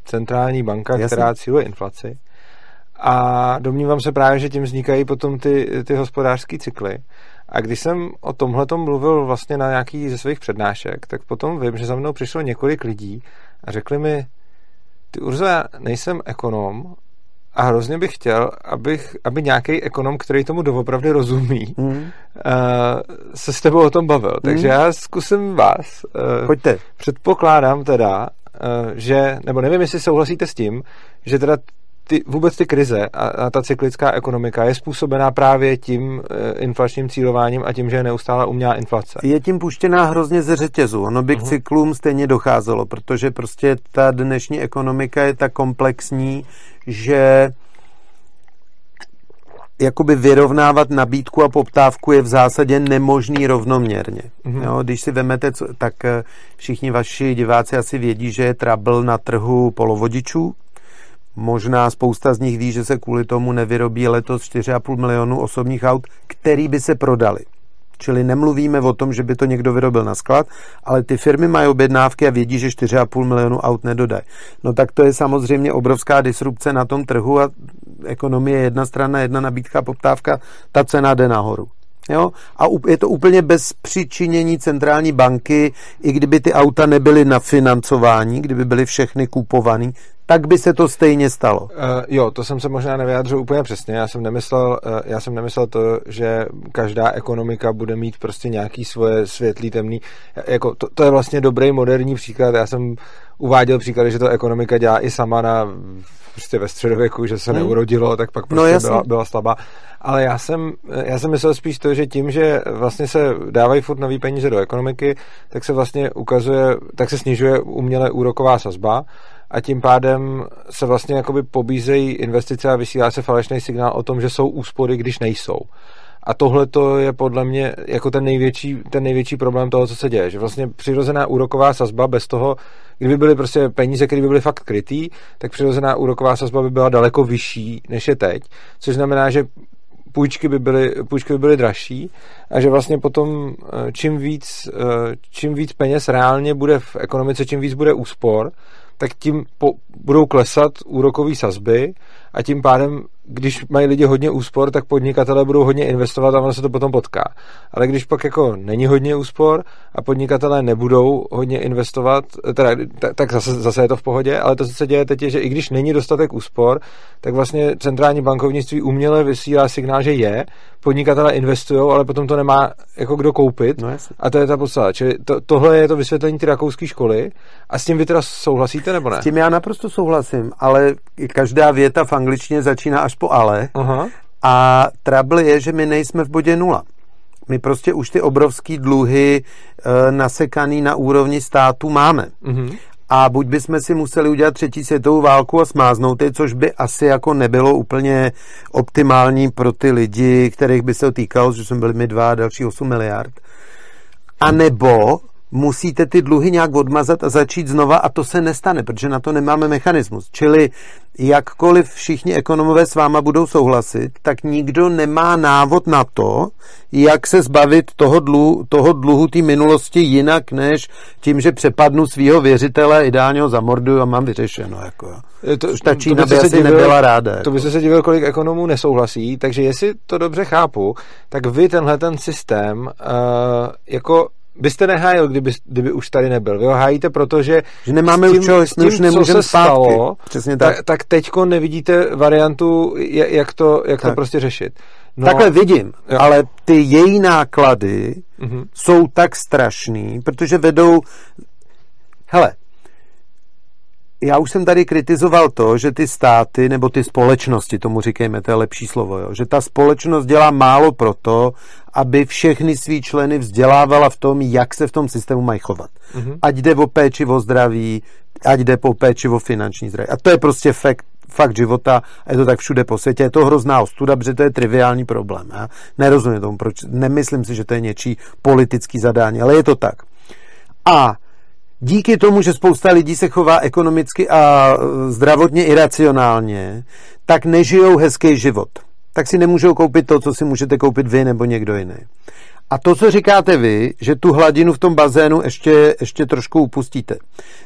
centrální banka, jasně, která cíluje inflaci. A domnívám se právě, že tím vznikají potom ty, ty hospodářské cykly. A když jsem o tomhletom mluvil vlastně na nějaký ze svých přednášek, tak potom vím, že za mnou přišlo několik lidí a řekli mi, ty Urzo, já nejsem ekonom a hrozně bych chtěl, abych, aby nějaký ekonom, který tomu doopravdy rozumí, mm. uh, se s tebou o tom bavil. Mm. Takže já zkusím vás. Uh, Pojďte. Předpokládám teda, uh, že, nebo nevím, jestli souhlasíte s tím, že teda Ty, vůbec ty krize a, a ta cyklická ekonomika je způsobená právě tím e, inflačním cílováním a tím, že je neustále umělá inflace. Je tím puštěná hrozně ze řetězu. Ono by uh-huh. k cyklům stejně docházelo, protože prostě ta dnešní ekonomika je tak komplexní, že jakoby vyrovnávat nabídku a poptávku je v zásadě nemožný rovnoměrně. Mm-hmm. Jo, když si vemete, co, tak všichni vaši diváci asi vědí, že je trouble na trhu polovodičů. Možná spousta z nich ví, že se kvůli tomu nevyrobí letos čtyři a půl milionu osobních aut, který by se prodali. Čili nemluvíme o tom, že by to někdo vyrobil na sklad, ale ty firmy mají objednávky a vědí, že čtyři a půl milionu aut nedodají. No tak to je samozřejmě obrovská disrupce na tom trhu a ekonomie je jedna strana, jedna nabídka, poptávka, ta cena jde nahoru. Jo? A je to úplně bez přičinění centrální banky, i kdyby ty auta nebyly na financování, kdyby byly všechny kupovaný, tak by se to stejně stalo. Uh, jo, to jsem se možná nevyjádřil úplně přesně. Já jsem nemyslel, uh, já jsem nemyslel to, že každá ekonomika bude mít prostě nějaký svoje světlý, temný. Jako to, to je vlastně dobrý moderní příklad. Já jsem uváděl příklady, že to ekonomika dělá i sama na prostě ve středověku, že se hmm. neurodilo, tak pak prostě no, byla, byla slabá. Ale já jsem, já jsem myslel spíš to, že tím, že vlastně se dávají furt nový peníze do ekonomiky, tak se vlastně ukazuje, tak se snižuje uměle úroková sazba. A tím pádem se vlastně jakoby pobízejí investice a vysílá se falešný signál o tom, že jsou úspory, když nejsou. A tohle to je podle mě jako ten největší, ten největší problém toho, co se děje. Že vlastně přirozená úroková sazba bez toho, kdyby byly prostě peníze, které by byly fakt krytý, tak přirozená úroková sazba by byla daleko vyšší, než je teď. Což znamená, že půjčky by byly, půjčky by byly dražší a že vlastně potom čím víc, čím víc peněz reálně bude v ekonomice, čím víc bude úspor, tak tím po, budou klesat úrokové sazby a tím pádem, když mají lidi hodně úspor, tak podnikatelé budou hodně investovat a ono se to potom potká. Ale když pak jako není hodně úspor a podnikatelé nebudou hodně investovat, teda, tak zase, zase je to v pohodě, ale to, co se děje teď je, že i když není dostatek úspor, tak vlastně centrální bankovnictví uměle vysílá signál, že je, podnikatelé investujou, ale potom to nemá jako kdo koupit, no a to je ta podstata. Čili to, tohle je to vysvětlení ty rakouské školy a s tím vy teda souhlasíte nebo ne? S tím já naprosto souhlasím, ale každá věta v angličtině začíná až po ale. Aha. A trouble je, že my nejsme v bodě nula. My prostě už ty obrovský dluhy e, nasekaný na úrovni státu máme. Uh-huh. A buď bychom si museli udělat třetí světovou válku a smáznout je, což by asi jako nebylo úplně optimální pro ty lidi, kterých by se to týkalo, že jsme byli my dva a další osm miliard. A nebo musíte ty dluhy nějak odmazat a začít znova a to se nestane, protože na to nemáme mechanismus. Čili jakkoliv všichni ekonomové s váma budou souhlasit, tak nikdo nemá návod na to, jak se zbavit toho dluhu, toho dluhu té minulosti jinak, než tím, že přepadnu svýho věřitele, ideálně ho zamorduju a mám vyřešeno. Jako. To, Ta Čína by, by asi divil, nebyla ráda. Jako. To by se divil, kolik ekonomů nesouhlasí, takže jestli to dobře chápu, tak vy tenhle ten systém uh, jako byste nehájil, kdyby, kdyby už tady nebyl. Vy ho hájíte, protože že nemáme s tím, už, čeho, s tím už nemůžeme stalo, přesně tak. tak, tak teďko nevidíte variantu, jak to, jak to prostě řešit. No, takhle vidím, jo. Ale ty její náklady mhm. jsou tak strašný, protože vedou... Hele, já už jsem tady kritizoval to, že ty státy, nebo ty společnosti, tomu říkejme, to je lepší slovo, jo, že ta společnost dělá málo proto, aby všechny svý členy vzdělávala v tom, jak se v tom systému mají chovat. Mm-hmm. Ať jde o péči o zdraví, ať jde po péči o finanční zdraví. A to je prostě fakt, fakt života, je to tak všude po světě, je to hrozná ostuda, protože to je triviální problém. Já nerozumím tomu, proč, nemyslím si, že to je něčí politický zadání, ale je to tak. A díky tomu, že spousta lidí se chová ekonomicky a zdravotně iracionálně, tak nežijou hezký život. Tak si nemůžou koupit to, co si můžete koupit vy nebo někdo jiný. A to, co říkáte vy, že tu hladinu v tom bazénu ještě, ještě trošku upustíte.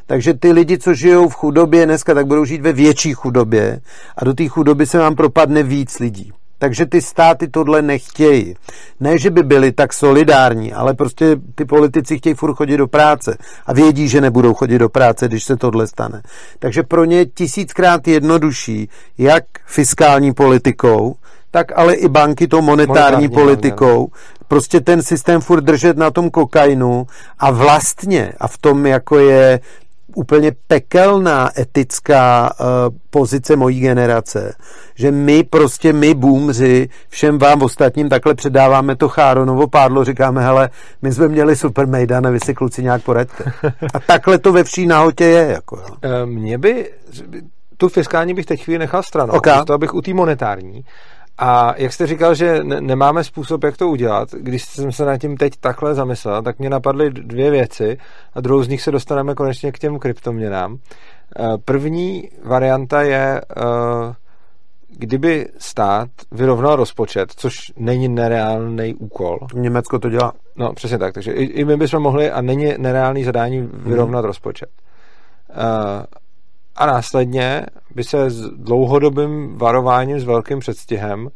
Takže ty lidi, co žijou v chudobě dneska, tak budou žít ve větší chudobě a do té chudoby se vám propadne víc lidí. Takže ty státy tohle nechtějí. Ne, že by byli tak solidární, ale prostě ty politici chtějí furt chodit do práce a vědí, že nebudou chodit do práce, když se tohle stane. Takže pro ně tisíckrát jednodušší, jak fiskální politikou, tak ale i banky tou monetární, monetární politikou, monetární. Prostě ten systém furt držet na tom kokainu a vlastně, a v tom jako je úplně pekelná etická uh, pozice mojí generace, že my prostě, my boomři, všem vám ostatním takhle předáváme to Cháronovo pádlo, říkáme, hele, my jsme měli super mejdana, vy si kluci nějak poraďte. A takhle to ve vší nahotě je. Jako, no. Mě by, tu fiskální bych teď chvíli nechal stranou, okay. To abych u té monetární. A jak jste říkal, že ne- nemáme způsob, jak to udělat, když jsem se nad tím teď takhle zamyslel, tak mě napadly dvě věci a druhou z nich se dostaneme konečně k těm kryptoměnám. První varianta je, kdyby stát vyrovnal rozpočet, což není nereálný úkol. Německo to dělá. No, přesně tak, takže i my bychom mohli, a není nereálný zadání, vyrovnat hmm. rozpočet. A následně by se s dlouhodobým varováním, s velkým předstihem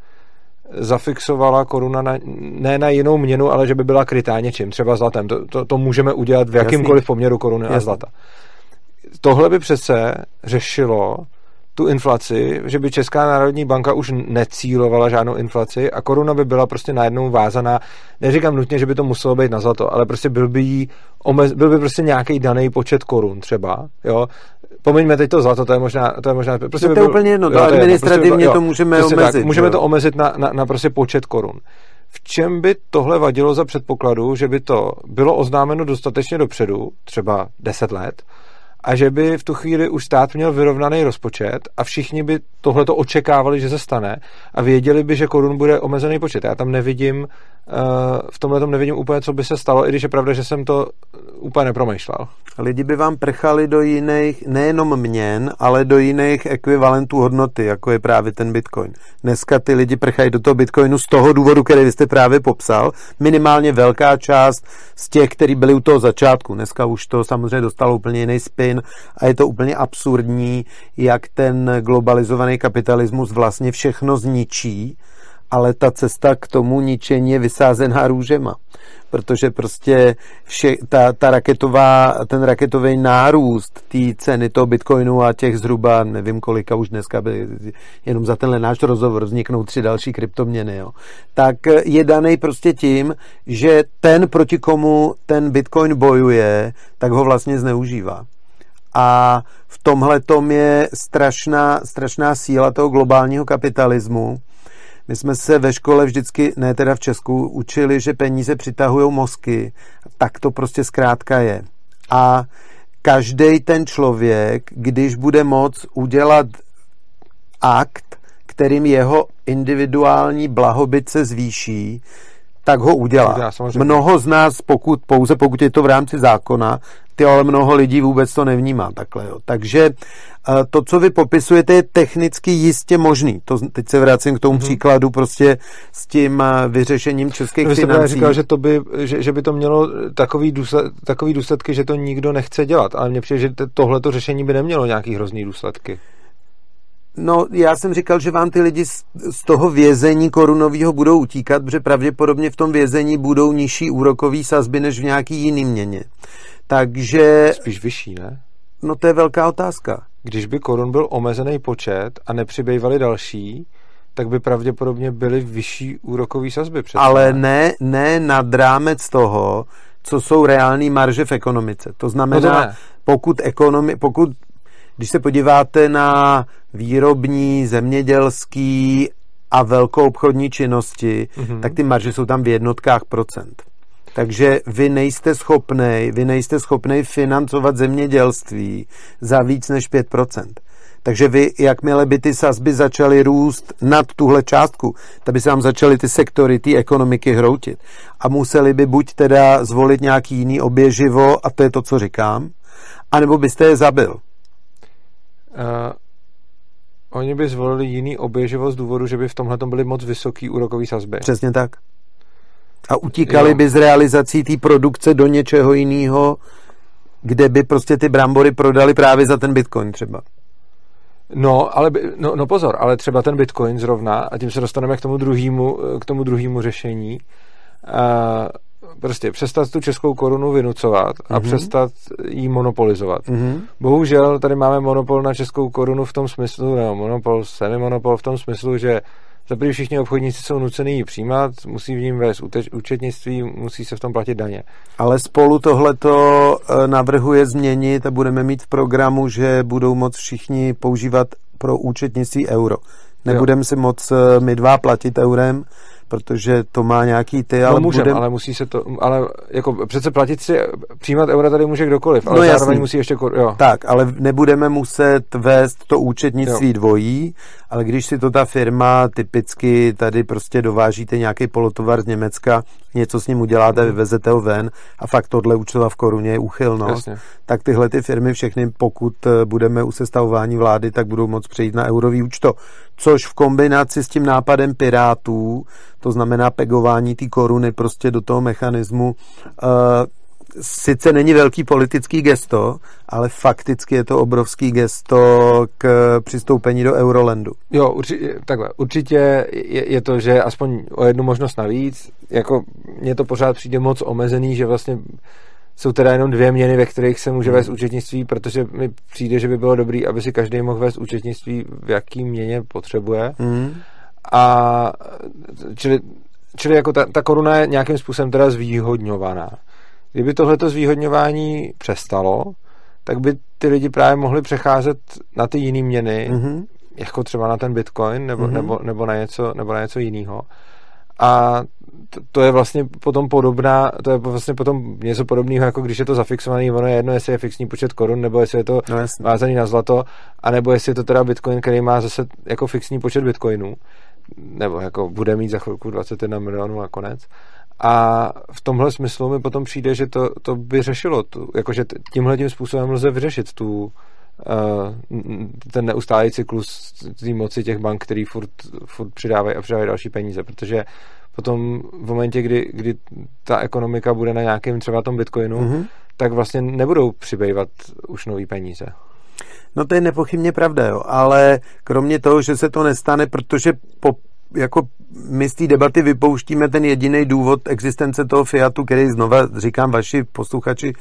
zafixovala koruna na, ne na jinou měnu, ale že by byla krytá něčím, třeba zlatem. To, to, to můžeme udělat v jakýmkoliv poměru koruny Jasný. A zlata. Tohle by přece řešilo tu inflaci, že by Česká národní banka už necílovala žádnou inflaci a koruna by byla prostě najednou vázaná. Neříkám nutně, že by to muselo být na zlato, ale prostě byl by, jí omez, byl by prostě nějaký daný počet korun třeba, jo. Pomeňme teď to zlato, to je možná... To je, možná, prostě to by je byl, úplně jedno, jo, to administrativně prostě by to můžeme prostě omezit. Tak, můžeme jo. to omezit na, na, na prostě počet korun. V čem by tohle vadilo za předpokladu, že by to bylo oznámeno dostatečně dopředu, třeba deset let, a že by v tu chvíli už stát měl vyrovnaný rozpočet a všichni by tohleto očekávali, že se stane a věděli by, že korun bude omezený počet. Já tam nevidím, v tomhletom nevidím úplně, co by se stalo, i když je pravda, že jsem to úplně nepromýšlel. Lidi by vám prchali do jiných, nejenom měn, ale do jiných ekvivalentů hodnoty, jako je právě ten Bitcoin. Dneska ty lidi prchají do toho Bitcoinu z toho důvodu, který vy jste právě popsal. Minimálně velká část z těch, který byli u toho začátku. Dneska už to samozřejmě dostalo úplně jiný spin a je to úplně absurdní, jak ten globalizovaný kapitalismus vlastně všechno zničí, ale ta cesta k tomu ničení je vysázená růžema. Protože prostě vše, ta, ta raketová, ten raketový nárůst té ceny toho Bitcoinu a těch zhruba, nevím kolika už dneska, by, jenom za tenhle náš rozhovor vzniknou tři další kryptoměny, jo. Tak je daný prostě tím, že ten, proti komu ten Bitcoin bojuje, tak ho vlastně zneužívá. A v tomhletom je strašná, strašná síla toho globálního kapitalismu. My jsme se ve škole vždycky, ne teda v Česku, učili, že peníze přitahují mozky. Tak to prostě zkrátka je. A každý ten člověk, když bude moct udělat akt, kterým jeho individuální blahobyt se zvýší, tak ho udělá. Mnoho z nás, pokud, pouze pokud je to v rámci zákona, ty ale mnoho lidí vůbec to nevnímá takhle. Jo. Takže to, co vy popisujete, je technicky jistě možný. To, teď se vracím k tomu mm-hmm. příkladu prostě s tím vyřešením českých no, financí. Vy jste říkal, že, to by, že, že by to mělo takový, důsled, takový důsledky, že to nikdo nechce dělat. Ale mně přijde, že tohleto řešení by nemělo nějaký hrozný důsledky. No, já jsem říkal, že vám ty lidi z, z toho vězení korunového budou utíkat, protože pravděpodobně v tom vězení budou nižší úrokový sazby než v nějaký jiný měně. Takže... Spíš vyšší, ne? No to je velká otázka. Když by korun byl omezený počet a nepřibývaly další, tak by pravděpodobně byly vyšší úrokový sazby. Přece, ale ne, ne nad rámec toho, co jsou reální marže v ekonomice. To znamená, no to pokud ekonomi... Pokud Když se podíváte na výrobní, zemědělský a velkou obchodní činnosti, mm-hmm. tak ty marže jsou tam v jednotkách procent. Takže vy nejste schopnej, vy nejste schopnej financovat zemědělství za víc než pět procent. Takže vy, jakmile by ty sazby začaly růst nad tuhle částku, tak by se vám začaly ty sektory, ty ekonomiky hroutit. A museli by buď teda zvolit nějaký jiný oběživo, a to je to, co říkám, anebo byste je zabil. Uh, oni by zvolili jiný oběživo z důvodu, že by v tomhletom byly moc vysoký úrokový sazby. Přesně tak. A utíkali jo. by z realizací té produkce do něčeho jiného, kde by prostě ty brambory prodali právě za ten Bitcoin třeba. No, ale no, no pozor, ale třeba ten Bitcoin zrovna, a tím se dostaneme k tomu druhému, k tomu druhému řešení, uh, prostě přestat tu českou korunu vynucovat a mm-hmm. přestat jí monopolizovat. Mm-hmm. Bohužel tady máme monopol na českou korunu v tom smyslu, nebo monopol, semimonopol v tom smyslu, že zaprvé všichni obchodníci jsou nucený ji přijímat, musí v ním vést účetnictví, musí se v tom platit daně. Ale spolu tohleto navrhuje změnit a budeme mít v programu, že budou moc všichni používat pro účetnictví euro. Nebudeme si moc my dva platit eurem, protože to má nějaký ty, ale no můžeme, budem... ale musí se to, ale jako přece platit si, přijímat eura tady může kdokoliv, ale no zároveň jasný. Musí ještě, jo. Tak, ale nebudeme muset vést to účetnictví jo. dvojí, ale když si to ta firma typicky tady prostě dovážíte nějaký polotovar z Německa, něco s ním uděláte, vyvezete ho ven a fakt tohle účtova v koruně je úchylnost, jasně. tak tyhle ty firmy všechny, pokud budeme u sestavování vlády, tak budou moc přejít na eurový účto, což v kombinaci s tím nápadem Pirátů, to znamená pegování té koruny prostě do toho mechanismu, sice není velký politický gesto, ale fakticky je to obrovský gesto k přistoupení do Eurolandu. Jo, určitě, takhle, určitě je, je to, že aspoň o jednu možnost navíc, jako mně to pořád přijde moc omezený, že vlastně jsou teda jenom dvě měny, ve kterých se může vést účetnictví, protože mi přijde, že by bylo dobrý, aby si každý mohl vést účetnictví, v jaký měně potřebuje. Mm. A čili, čili jako ta, ta koruna je nějakým způsobem teda zvýhodňovaná. Kdyby tohleto zvýhodňování přestalo, tak by ty lidi právě mohli přecházet na ty jiný měny, mm-hmm. jako třeba na ten Bitcoin nebo, mm-hmm. nebo, nebo na něco, nebo na něco jiného. A to je vlastně potom podobná, to je vlastně potom něco podobného, jako když je to zafixovaný, ono je jedno, jestli je fixní počet korun, nebo jestli je to no, vázaný na zlato, anebo jestli je to teda Bitcoin, který má zase jako fixní počet Bitcoinů, nebo jako bude mít za chvilku dvacet jedna milionů nakonec. A v tomhle smyslu mi potom přijde, že to, to by řešilo, tu, jakože tímhletím způsobem lze vyřešit tu ten neustálý cyklus té moci těch bank, který furt, furt přidávají a přidávají další peníze, protože potom v momentě, kdy, kdy ta ekonomika bude na nějakém třeba tom Bitcoinu, mm-hmm. tak vlastně nebudou přibývat už nový peníze. No to je nepochybně pravda, jo, ale kromě toho, že se to nestane, protože po jako my z té debaty vypouštíme ten jediný důvod existence toho fiatu, který znova, říkám, vaši posluchači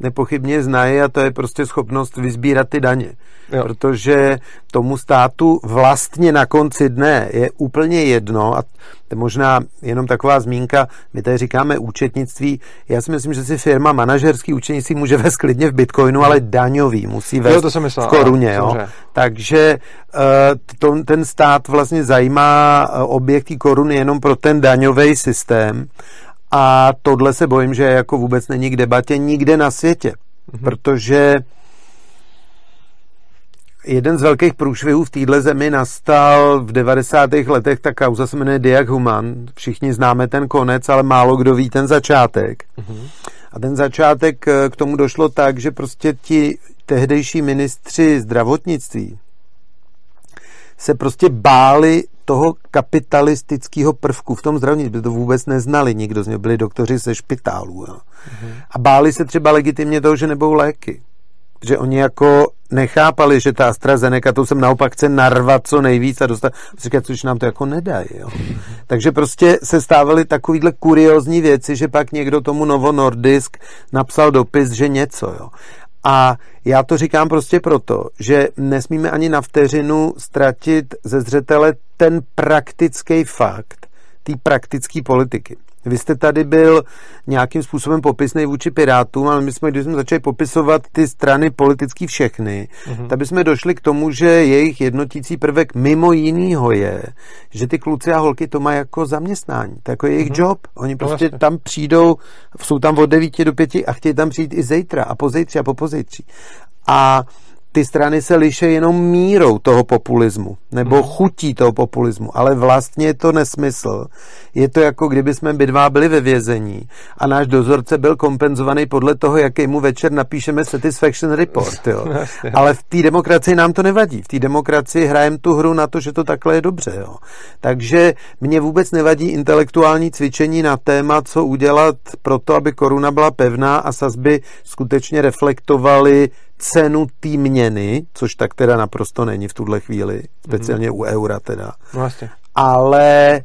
nepochybně znají, a to je prostě schopnost vyzbírat ty daně. Jo. Protože tomu státu vlastně na konci dne je úplně jedno, a to je možná jenom taková zmínka, my tady říkáme účetnictví, já si myslím, že si firma manažerský účetnictví může vést klidně v Bitcoinu, ale daňový musí vést jo, myslel, v koruně. Jo. Takže to, ten stát vlastně zajímá objekt koruny jenom pro ten daňový systém a tohle se bojím, že jako vůbec není k debatě nikde na světě, mm-hmm. protože jeden z velkých průšvihů v téhle zemi nastal v devadesátých letech, ta kauza se jmenuje Diag-Human. Všichni známe ten konec, ale málo kdo ví ten začátek. Mm-hmm. A ten začátek k tomu došlo tak, že prostě ti tehdejší ministři zdravotnictví se prostě báli toho kapitalistického prvku v tom zdravotnictví, to vůbec neznali nikdo z něj, byli doktoři ze špitálů. Jo. Mm-hmm. A báli se třeba legitimně toho, že nebudou léky. Že oni jako nechápali, že ta AstraZeneca, to jsem naopak chce narvat co nejvíc a dostat, říkat, což nám to jako nedají. Jo. Takže prostě se stávaly takovýhle kuriózní věci, že pak někdo tomu Novo Nordisk napsal dopis, že něco. Jo. A já to říkám prostě proto, že nesmíme ani na vteřinu ztratit ze zřetele ten praktický fakt té praktické politiky. Vy jste tady byl nějakým způsobem popisnej vůči Pirátům, ale my jsme, když jsme začali popisovat ty strany politický všechny, mm-hmm. tak bychom došli k tomu, že jejich jednotící prvek mimo jinýho je, že ty kluci a holky to mají jako zaměstnání, to jako jejich mm-hmm. job. Oni prostě no, tam přijdou, jsou tam od devíti do pěti a chtějí tam přijít i zítra a pozítří a popozítří. A ty strany se liší jenom mírou toho populismu, nebo chutí toho populismu, ale vlastně je to nesmysl. Je to jako kdyby jsme by dva byli ve vězení a náš dozorce byl kompenzovaný podle toho, jaký mu večer napíšeme satisfaction report. Jo. Ale v té demokracii nám to nevadí. V té demokracii hrajeme tu hru na to, že to takhle je dobře. Jo. Takže mě vůbec nevadí intelektuální cvičení na téma, co udělat pro to, aby koruna byla pevná a sazby skutečně reflektovaly cenu té měny, což tak teda naprosto není v tuhle chvíli, speciálně mm-hmm. u eura teda. Vlastně. Ale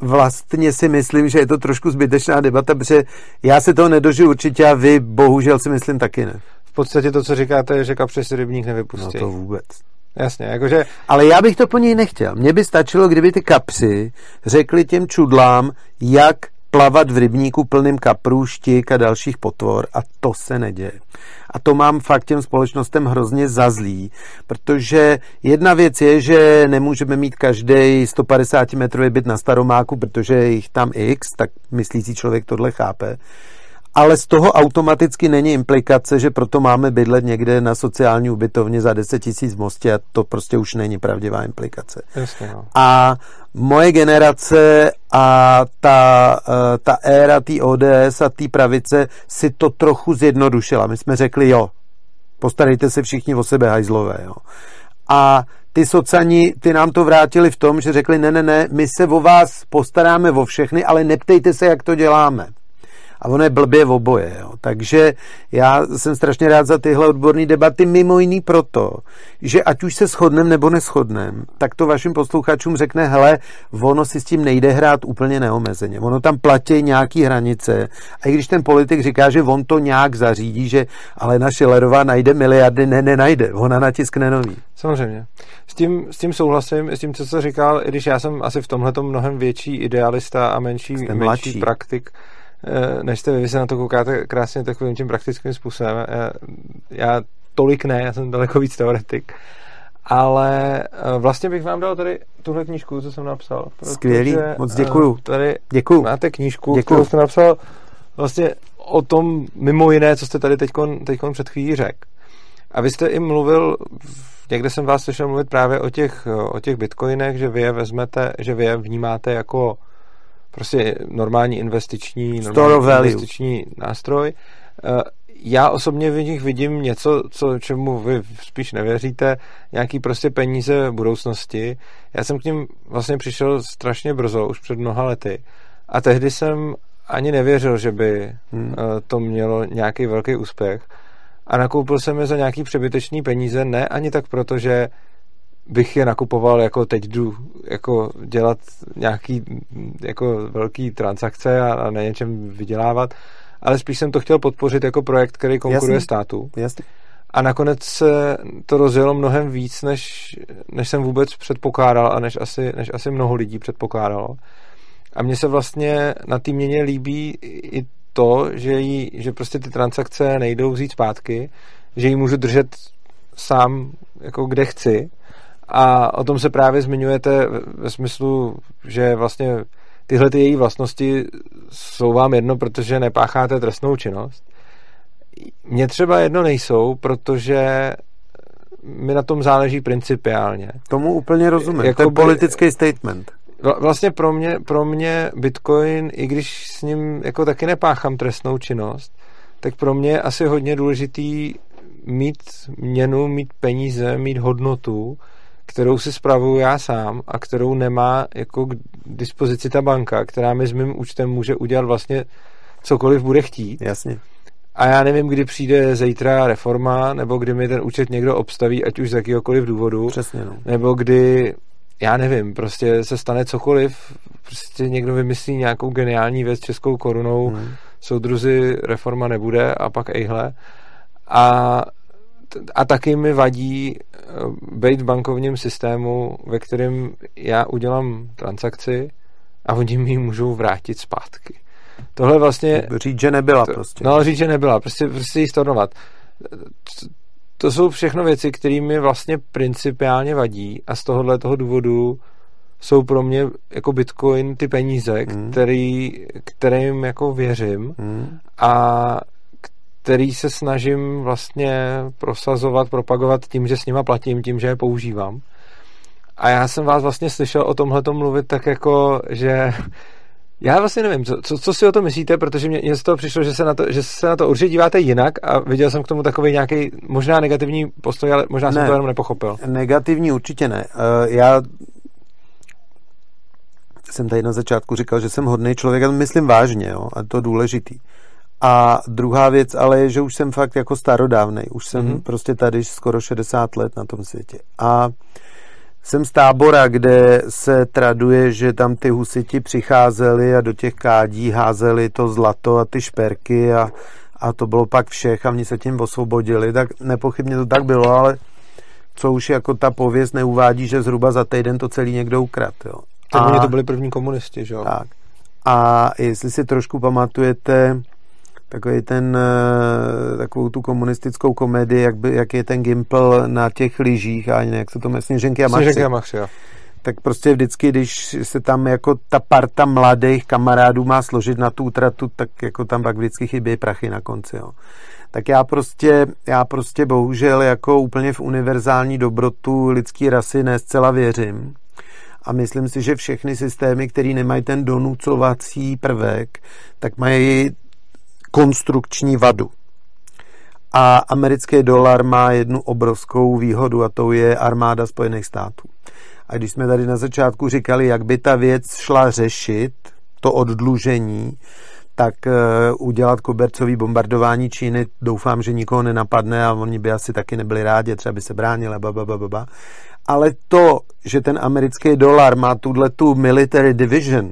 vlastně si myslím, že je to trošku zbytečná debata, protože já se toho nedožiju určitě a vy bohužel si myslím taky ne. V podstatě to, co říkáte, je řeka přes rybník nevypustí. No to vůbec. Jasně, jakože... Ale já bych to po něj nechtěl. Mně by stačilo, kdyby ty kapři řekli těm čudlám, jak plavat v rybníku plným kaprů, štik a dalších potvor, a to se neděje. A to mám fakt těm společnostem hrozně za zlý, protože jedna věc je, že nemůžeme mít každý sto padesát metrový byt na Staromáku, protože jich tam x, tak myslící člověk tohle chápe. Ale z toho automaticky není implikace, že proto máme bydlet někde na sociální ubytovně za deset tisíc v Mostě, a to prostě už není pravdivá implikace. Jasně, no. A moje generace a ta, ta éra té O D S a té pravice si to trochu zjednodušila. My jsme řekli, jo, postarejte se všichni o sebe, hajzlové. Jo. A ty socani, ty nám to vrátili v tom, že řekli, ne, ne, ne, my se o vás postaráme o všechny, ale neptejte se, jak to děláme. A ono je blbě v oboje. Jo. Takže já jsem strašně rád za tyhle odborné debaty, mimo jiný proto, že ať už se shodneme nebo neshodneme, tak to vašim posluchačům řekne, hele, ono si s tím nejde hrát úplně neomezeně. Ono tam platí nějaký hranice. A i když ten politik říká, že on to nějak zařídí, že ale Alena Schillerová najde miliardy, ne, nenajde. Ona natiskne nový. Samozřejmě. S tím, s tím souhlasím, s tím, co jsi říkal, i když já jsem asi v tomhletom mnohem větší idealista a menší, menší praktik, než jste vy, vy se na to koukáte krásně takovým tím praktickým způsobem. Já, já tolik ne, já jsem daleko víc teoretik. Ale vlastně bych vám dal tady tuhle knížku, co jsem napsal. Skvělý, moc děkuju. Tady děkuju. Máte knížku, děkuju, kterou jste napsal vlastně o tom, mimo jiné, co jste tady teďkon, teďkon před chvílí řekl. A vy jste i mluvil, někde jsem vás slyšel mluvit právě o těch, o těch bitcoinech, že vy je vezmete, že vy je vnímáte jako prostě normální investiční, normální investiční nástroj. Já osobně v nich vidím něco, co, čemu vy spíš nevěříte, nějaký prostě peníze v budoucnosti. Já jsem k nim vlastně přišel strašně brzo, už před mnoha lety. A tehdy jsem ani nevěřil, že by hmm. to mělo nějaký velký úspěch. A nakoupil jsem je za nějaký přebytečný peníze, ne ani tak proto, že bych je nakupoval, jako teď jdu jako dělat nějaký jako velký transakce a, a na něčem vydělávat, ale spíš jsem to chtěl podpořit jako projekt, který konkuruje Jasný. státu. Jasný. A nakonec se to rozjelo mnohem víc, než, než jsem vůbec předpokládal a než asi, než asi mnoho lidí předpokládalo. A mně se vlastně na té měně líbí i to, že, jí, že prostě ty transakce nejdou vzít zpátky, že ji můžu držet sám, jako kde chci. A o tom se právě zmiňujete ve smyslu, že vlastně tyhle ty její vlastnosti jsou vám jedno, protože nepácháte trestnou činnost. Mně třeba jedno nejsou, protože mi na tom záleží principiálně. Tomu úplně rozumím. Jako to je politický statement. Vlastně pro mě, pro mě Bitcoin, i když s ním jako taky nepáchám trestnou činnost, tak pro mě je asi hodně důležitý mít měnu, mít peníze, mít hodnotu, kterou si spravuju já sám a kterou nemá jako k dispozici ta banka, která mi s mým účtem může udělat vlastně cokoliv bude chtít. Jasně. A já nevím, kdy přijde zítra reforma, nebo kdy mi ten účet někdo obstaví, ať už z jakýhokoliv důvodu. Přesně, no. Nebo kdy, já nevím, prostě se stane cokoliv, prostě někdo vymyslí nějakou geniální věc českou korunou, hmm. soudruzi, reforma nebude a pak ejhle. A A taky mi vadí být v bankovním systému, ve kterém já udělám transakci a oni mi ji můžou vrátit zpátky. Tohle vlastně... Říct, že nebyla to, prostě. No, říct, že nebyla. Prostě, prostě ji stornovat. To jsou všechno věci, které mi vlastně principiálně vadí a z tohohle toho důvodu jsou pro mě jako Bitcoin ty peníze, hmm. který, kterým jako věřím hmm. a který se snažím vlastně prosazovat, propagovat tím, že s nima platím, tím, že je používám. A já jsem vás vlastně slyšel o tomhletom mluvit tak jako, že já vlastně nevím, co, co si o to myslíte, protože mně z toho přišlo, že se, na to, že se na to určitě díváte jinak a viděl jsem k tomu takový nějaký možná negativní postoj, ale možná ne, jsem to jenom nepochopil. Negativní určitě ne. Uh, já jsem tady na začátku říkal, že jsem hodnej člověk a myslím vážně, jo, a to důležitý. A druhá věc ale je, že už jsem fakt jako starodávnej. Už jsem mm-hmm. prostě tady skoro šedesát let na tom světě. A jsem z Tábora, kde se traduje, že tam ty husiti přicházeli a do těch kádí házeli to zlato a ty šperky a, a to bylo pak všech a mě se tím osvobodili. Tak nepochybně to tak bylo, ale co už jako ta pověst neuvádí, že zhruba za týden to celý někdo ukrad. Jo. Tak oni to byli první komunisti, že jo? Tak. A jestli si trošku pamatujete takový ten, takovou tu komunistickou komedii, jak, by, jak je ten Gimpl na těch lyžích a jak se to jmenuje, Sněženky a Machři. Tak prostě vždycky, když se tam jako ta parta mladých kamarádů má složit na tu útratu, tak jako tam pak vždycky chybějí prachy na konci, jo. Tak já prostě, já prostě bohužel jako úplně v univerzální dobrotu lidský rasy ne zcela věřím. A myslím si, že všechny systémy, které nemají ten donucovací prvek, tak mají konstrukční vadu. A americký dolar má jednu obrovskou výhodu a tou je armáda Spojených států. A když jsme tady na začátku říkali, jak by ta věc šla řešit, to oddlužení, tak udělat kobercový bombardování Číny, doufám, že nikoho nenapadne a oni by asi taky nebyli rádi, třeba by se bránili, bababababa. Ale to, že ten americký dolar má tuhletu military division,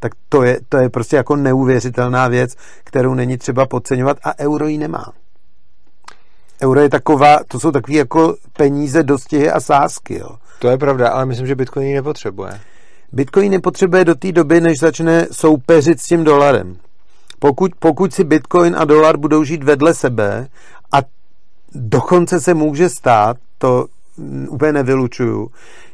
tak to je, to je prostě jako neuvěřitelná věc, kterou není třeba podceňovat a euro ji nemá. Euro je taková, to jsou takový jako peníze, dostihy a sázky, jo. To je pravda, ale myslím, že Bitcoin ji nepotřebuje. Bitcoin nepotřebuje do té doby, než začne soupeřit s tím dolarem. Pokud, pokud si Bitcoin a dolar budou žít vedle sebe a dokonce se může stát, to úplně nevylučuju,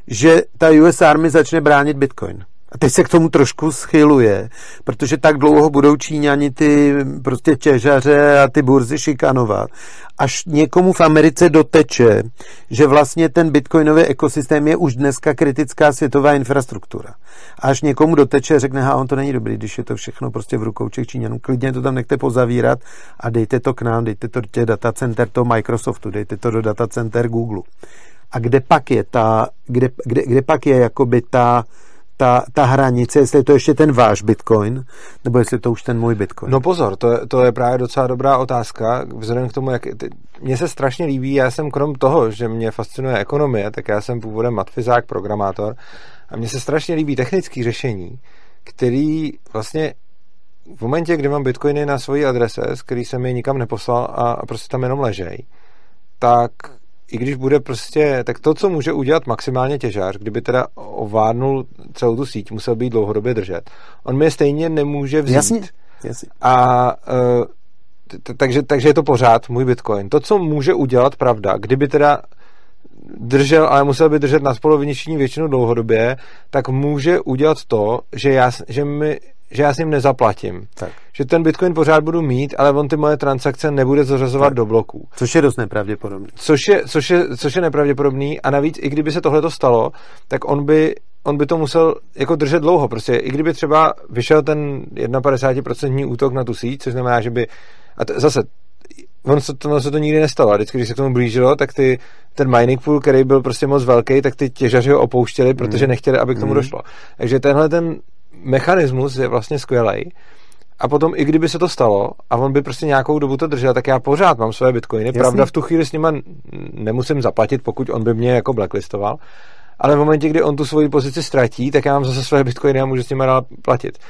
že ta U S Army začne bránit Bitcoin. A teď se k tomu trošku schyluje, protože tak dlouho budou Číňani ty prostě těžaře a ty burzy šikanovat. Až někomu v Americe doteče, že vlastně ten bitcoinový ekosystém je už dneska kritická světová infrastruktura. Až někomu doteče, řekne, ha, on to není dobrý, když je to všechno prostě v rukou těch Číňanů. Klidně to tam nechte pozavírat a dejte to k nám, dejte to do těch datacenter toho Microsoftu, dejte to do datacenter Google. A kde pak je ta, kde, kde, kde pak je jakoby ta Ta, ta hranice, jestli je to ještě ten váš Bitcoin, nebo jestli je to už ten můj Bitcoin. No pozor, to je, to je právě docela dobrá otázka, vzhledem k tomu, jak... Ty, mně se strašně líbí, já jsem krom toho, že mě fascinuje ekonomie, tak já jsem původem matfyzák, programátor, a mně se strašně líbí technické řešení, který vlastně v momentě, kdy mám Bitcoiny na svoji adrese, z který jsem je nikam neposlal a prostě tam jenom ležej, tak... I když bude prostě, tak to, co může udělat maximálně těžář, kdyby teda ovládnul celou tu síť, musel být dlouhodobě držet. On mě stejně nemůže vzít. Jasně, jasně. A takže, takže je to pořád můj Bitcoin. To, co může udělat, pravda, kdyby teda držel, ale musel by držet na spoluvnitřní většinu dlouhodobě, tak může udělat to, že já, že mi že já s ním nezaplatím. Tak. Že ten Bitcoin pořád budu mít, ale on ty moje transakce nebude zařazovat tak. do bloků. Což je dost nepravděpodobný. Což je, což je, což je nepravděpodobný a navíc, i kdyby se tohleto stalo, tak on by, on by to musel jako držet dlouho. Prostě i kdyby třeba vyšel ten padesát jedna procent útok na tu síť, což znamená, že by... A t- zase, on se, to, on se to nikdy nestalo. Vždycky, když se k tomu blížilo, tak ty, ten mining pool, který byl prostě moc velký, tak ty těžaři ho opouštěli, mm. protože nechtěli, aby k tomu mm. došlo. Takže tenhle ten mechanismus je vlastně skvělej. A potom, i kdyby se to stalo a on by prostě nějakou dobu to držel, tak já pořád mám své bitcoiny. Jasný. Pravda, v tu chvíli s nima nemusím zaplatit, pokud on by mě jako blacklistoval. Ale v momentě, kdy on tu svoji pozici ztratí, tak já mám zase své bitcoiny a můžu s nima dál platit.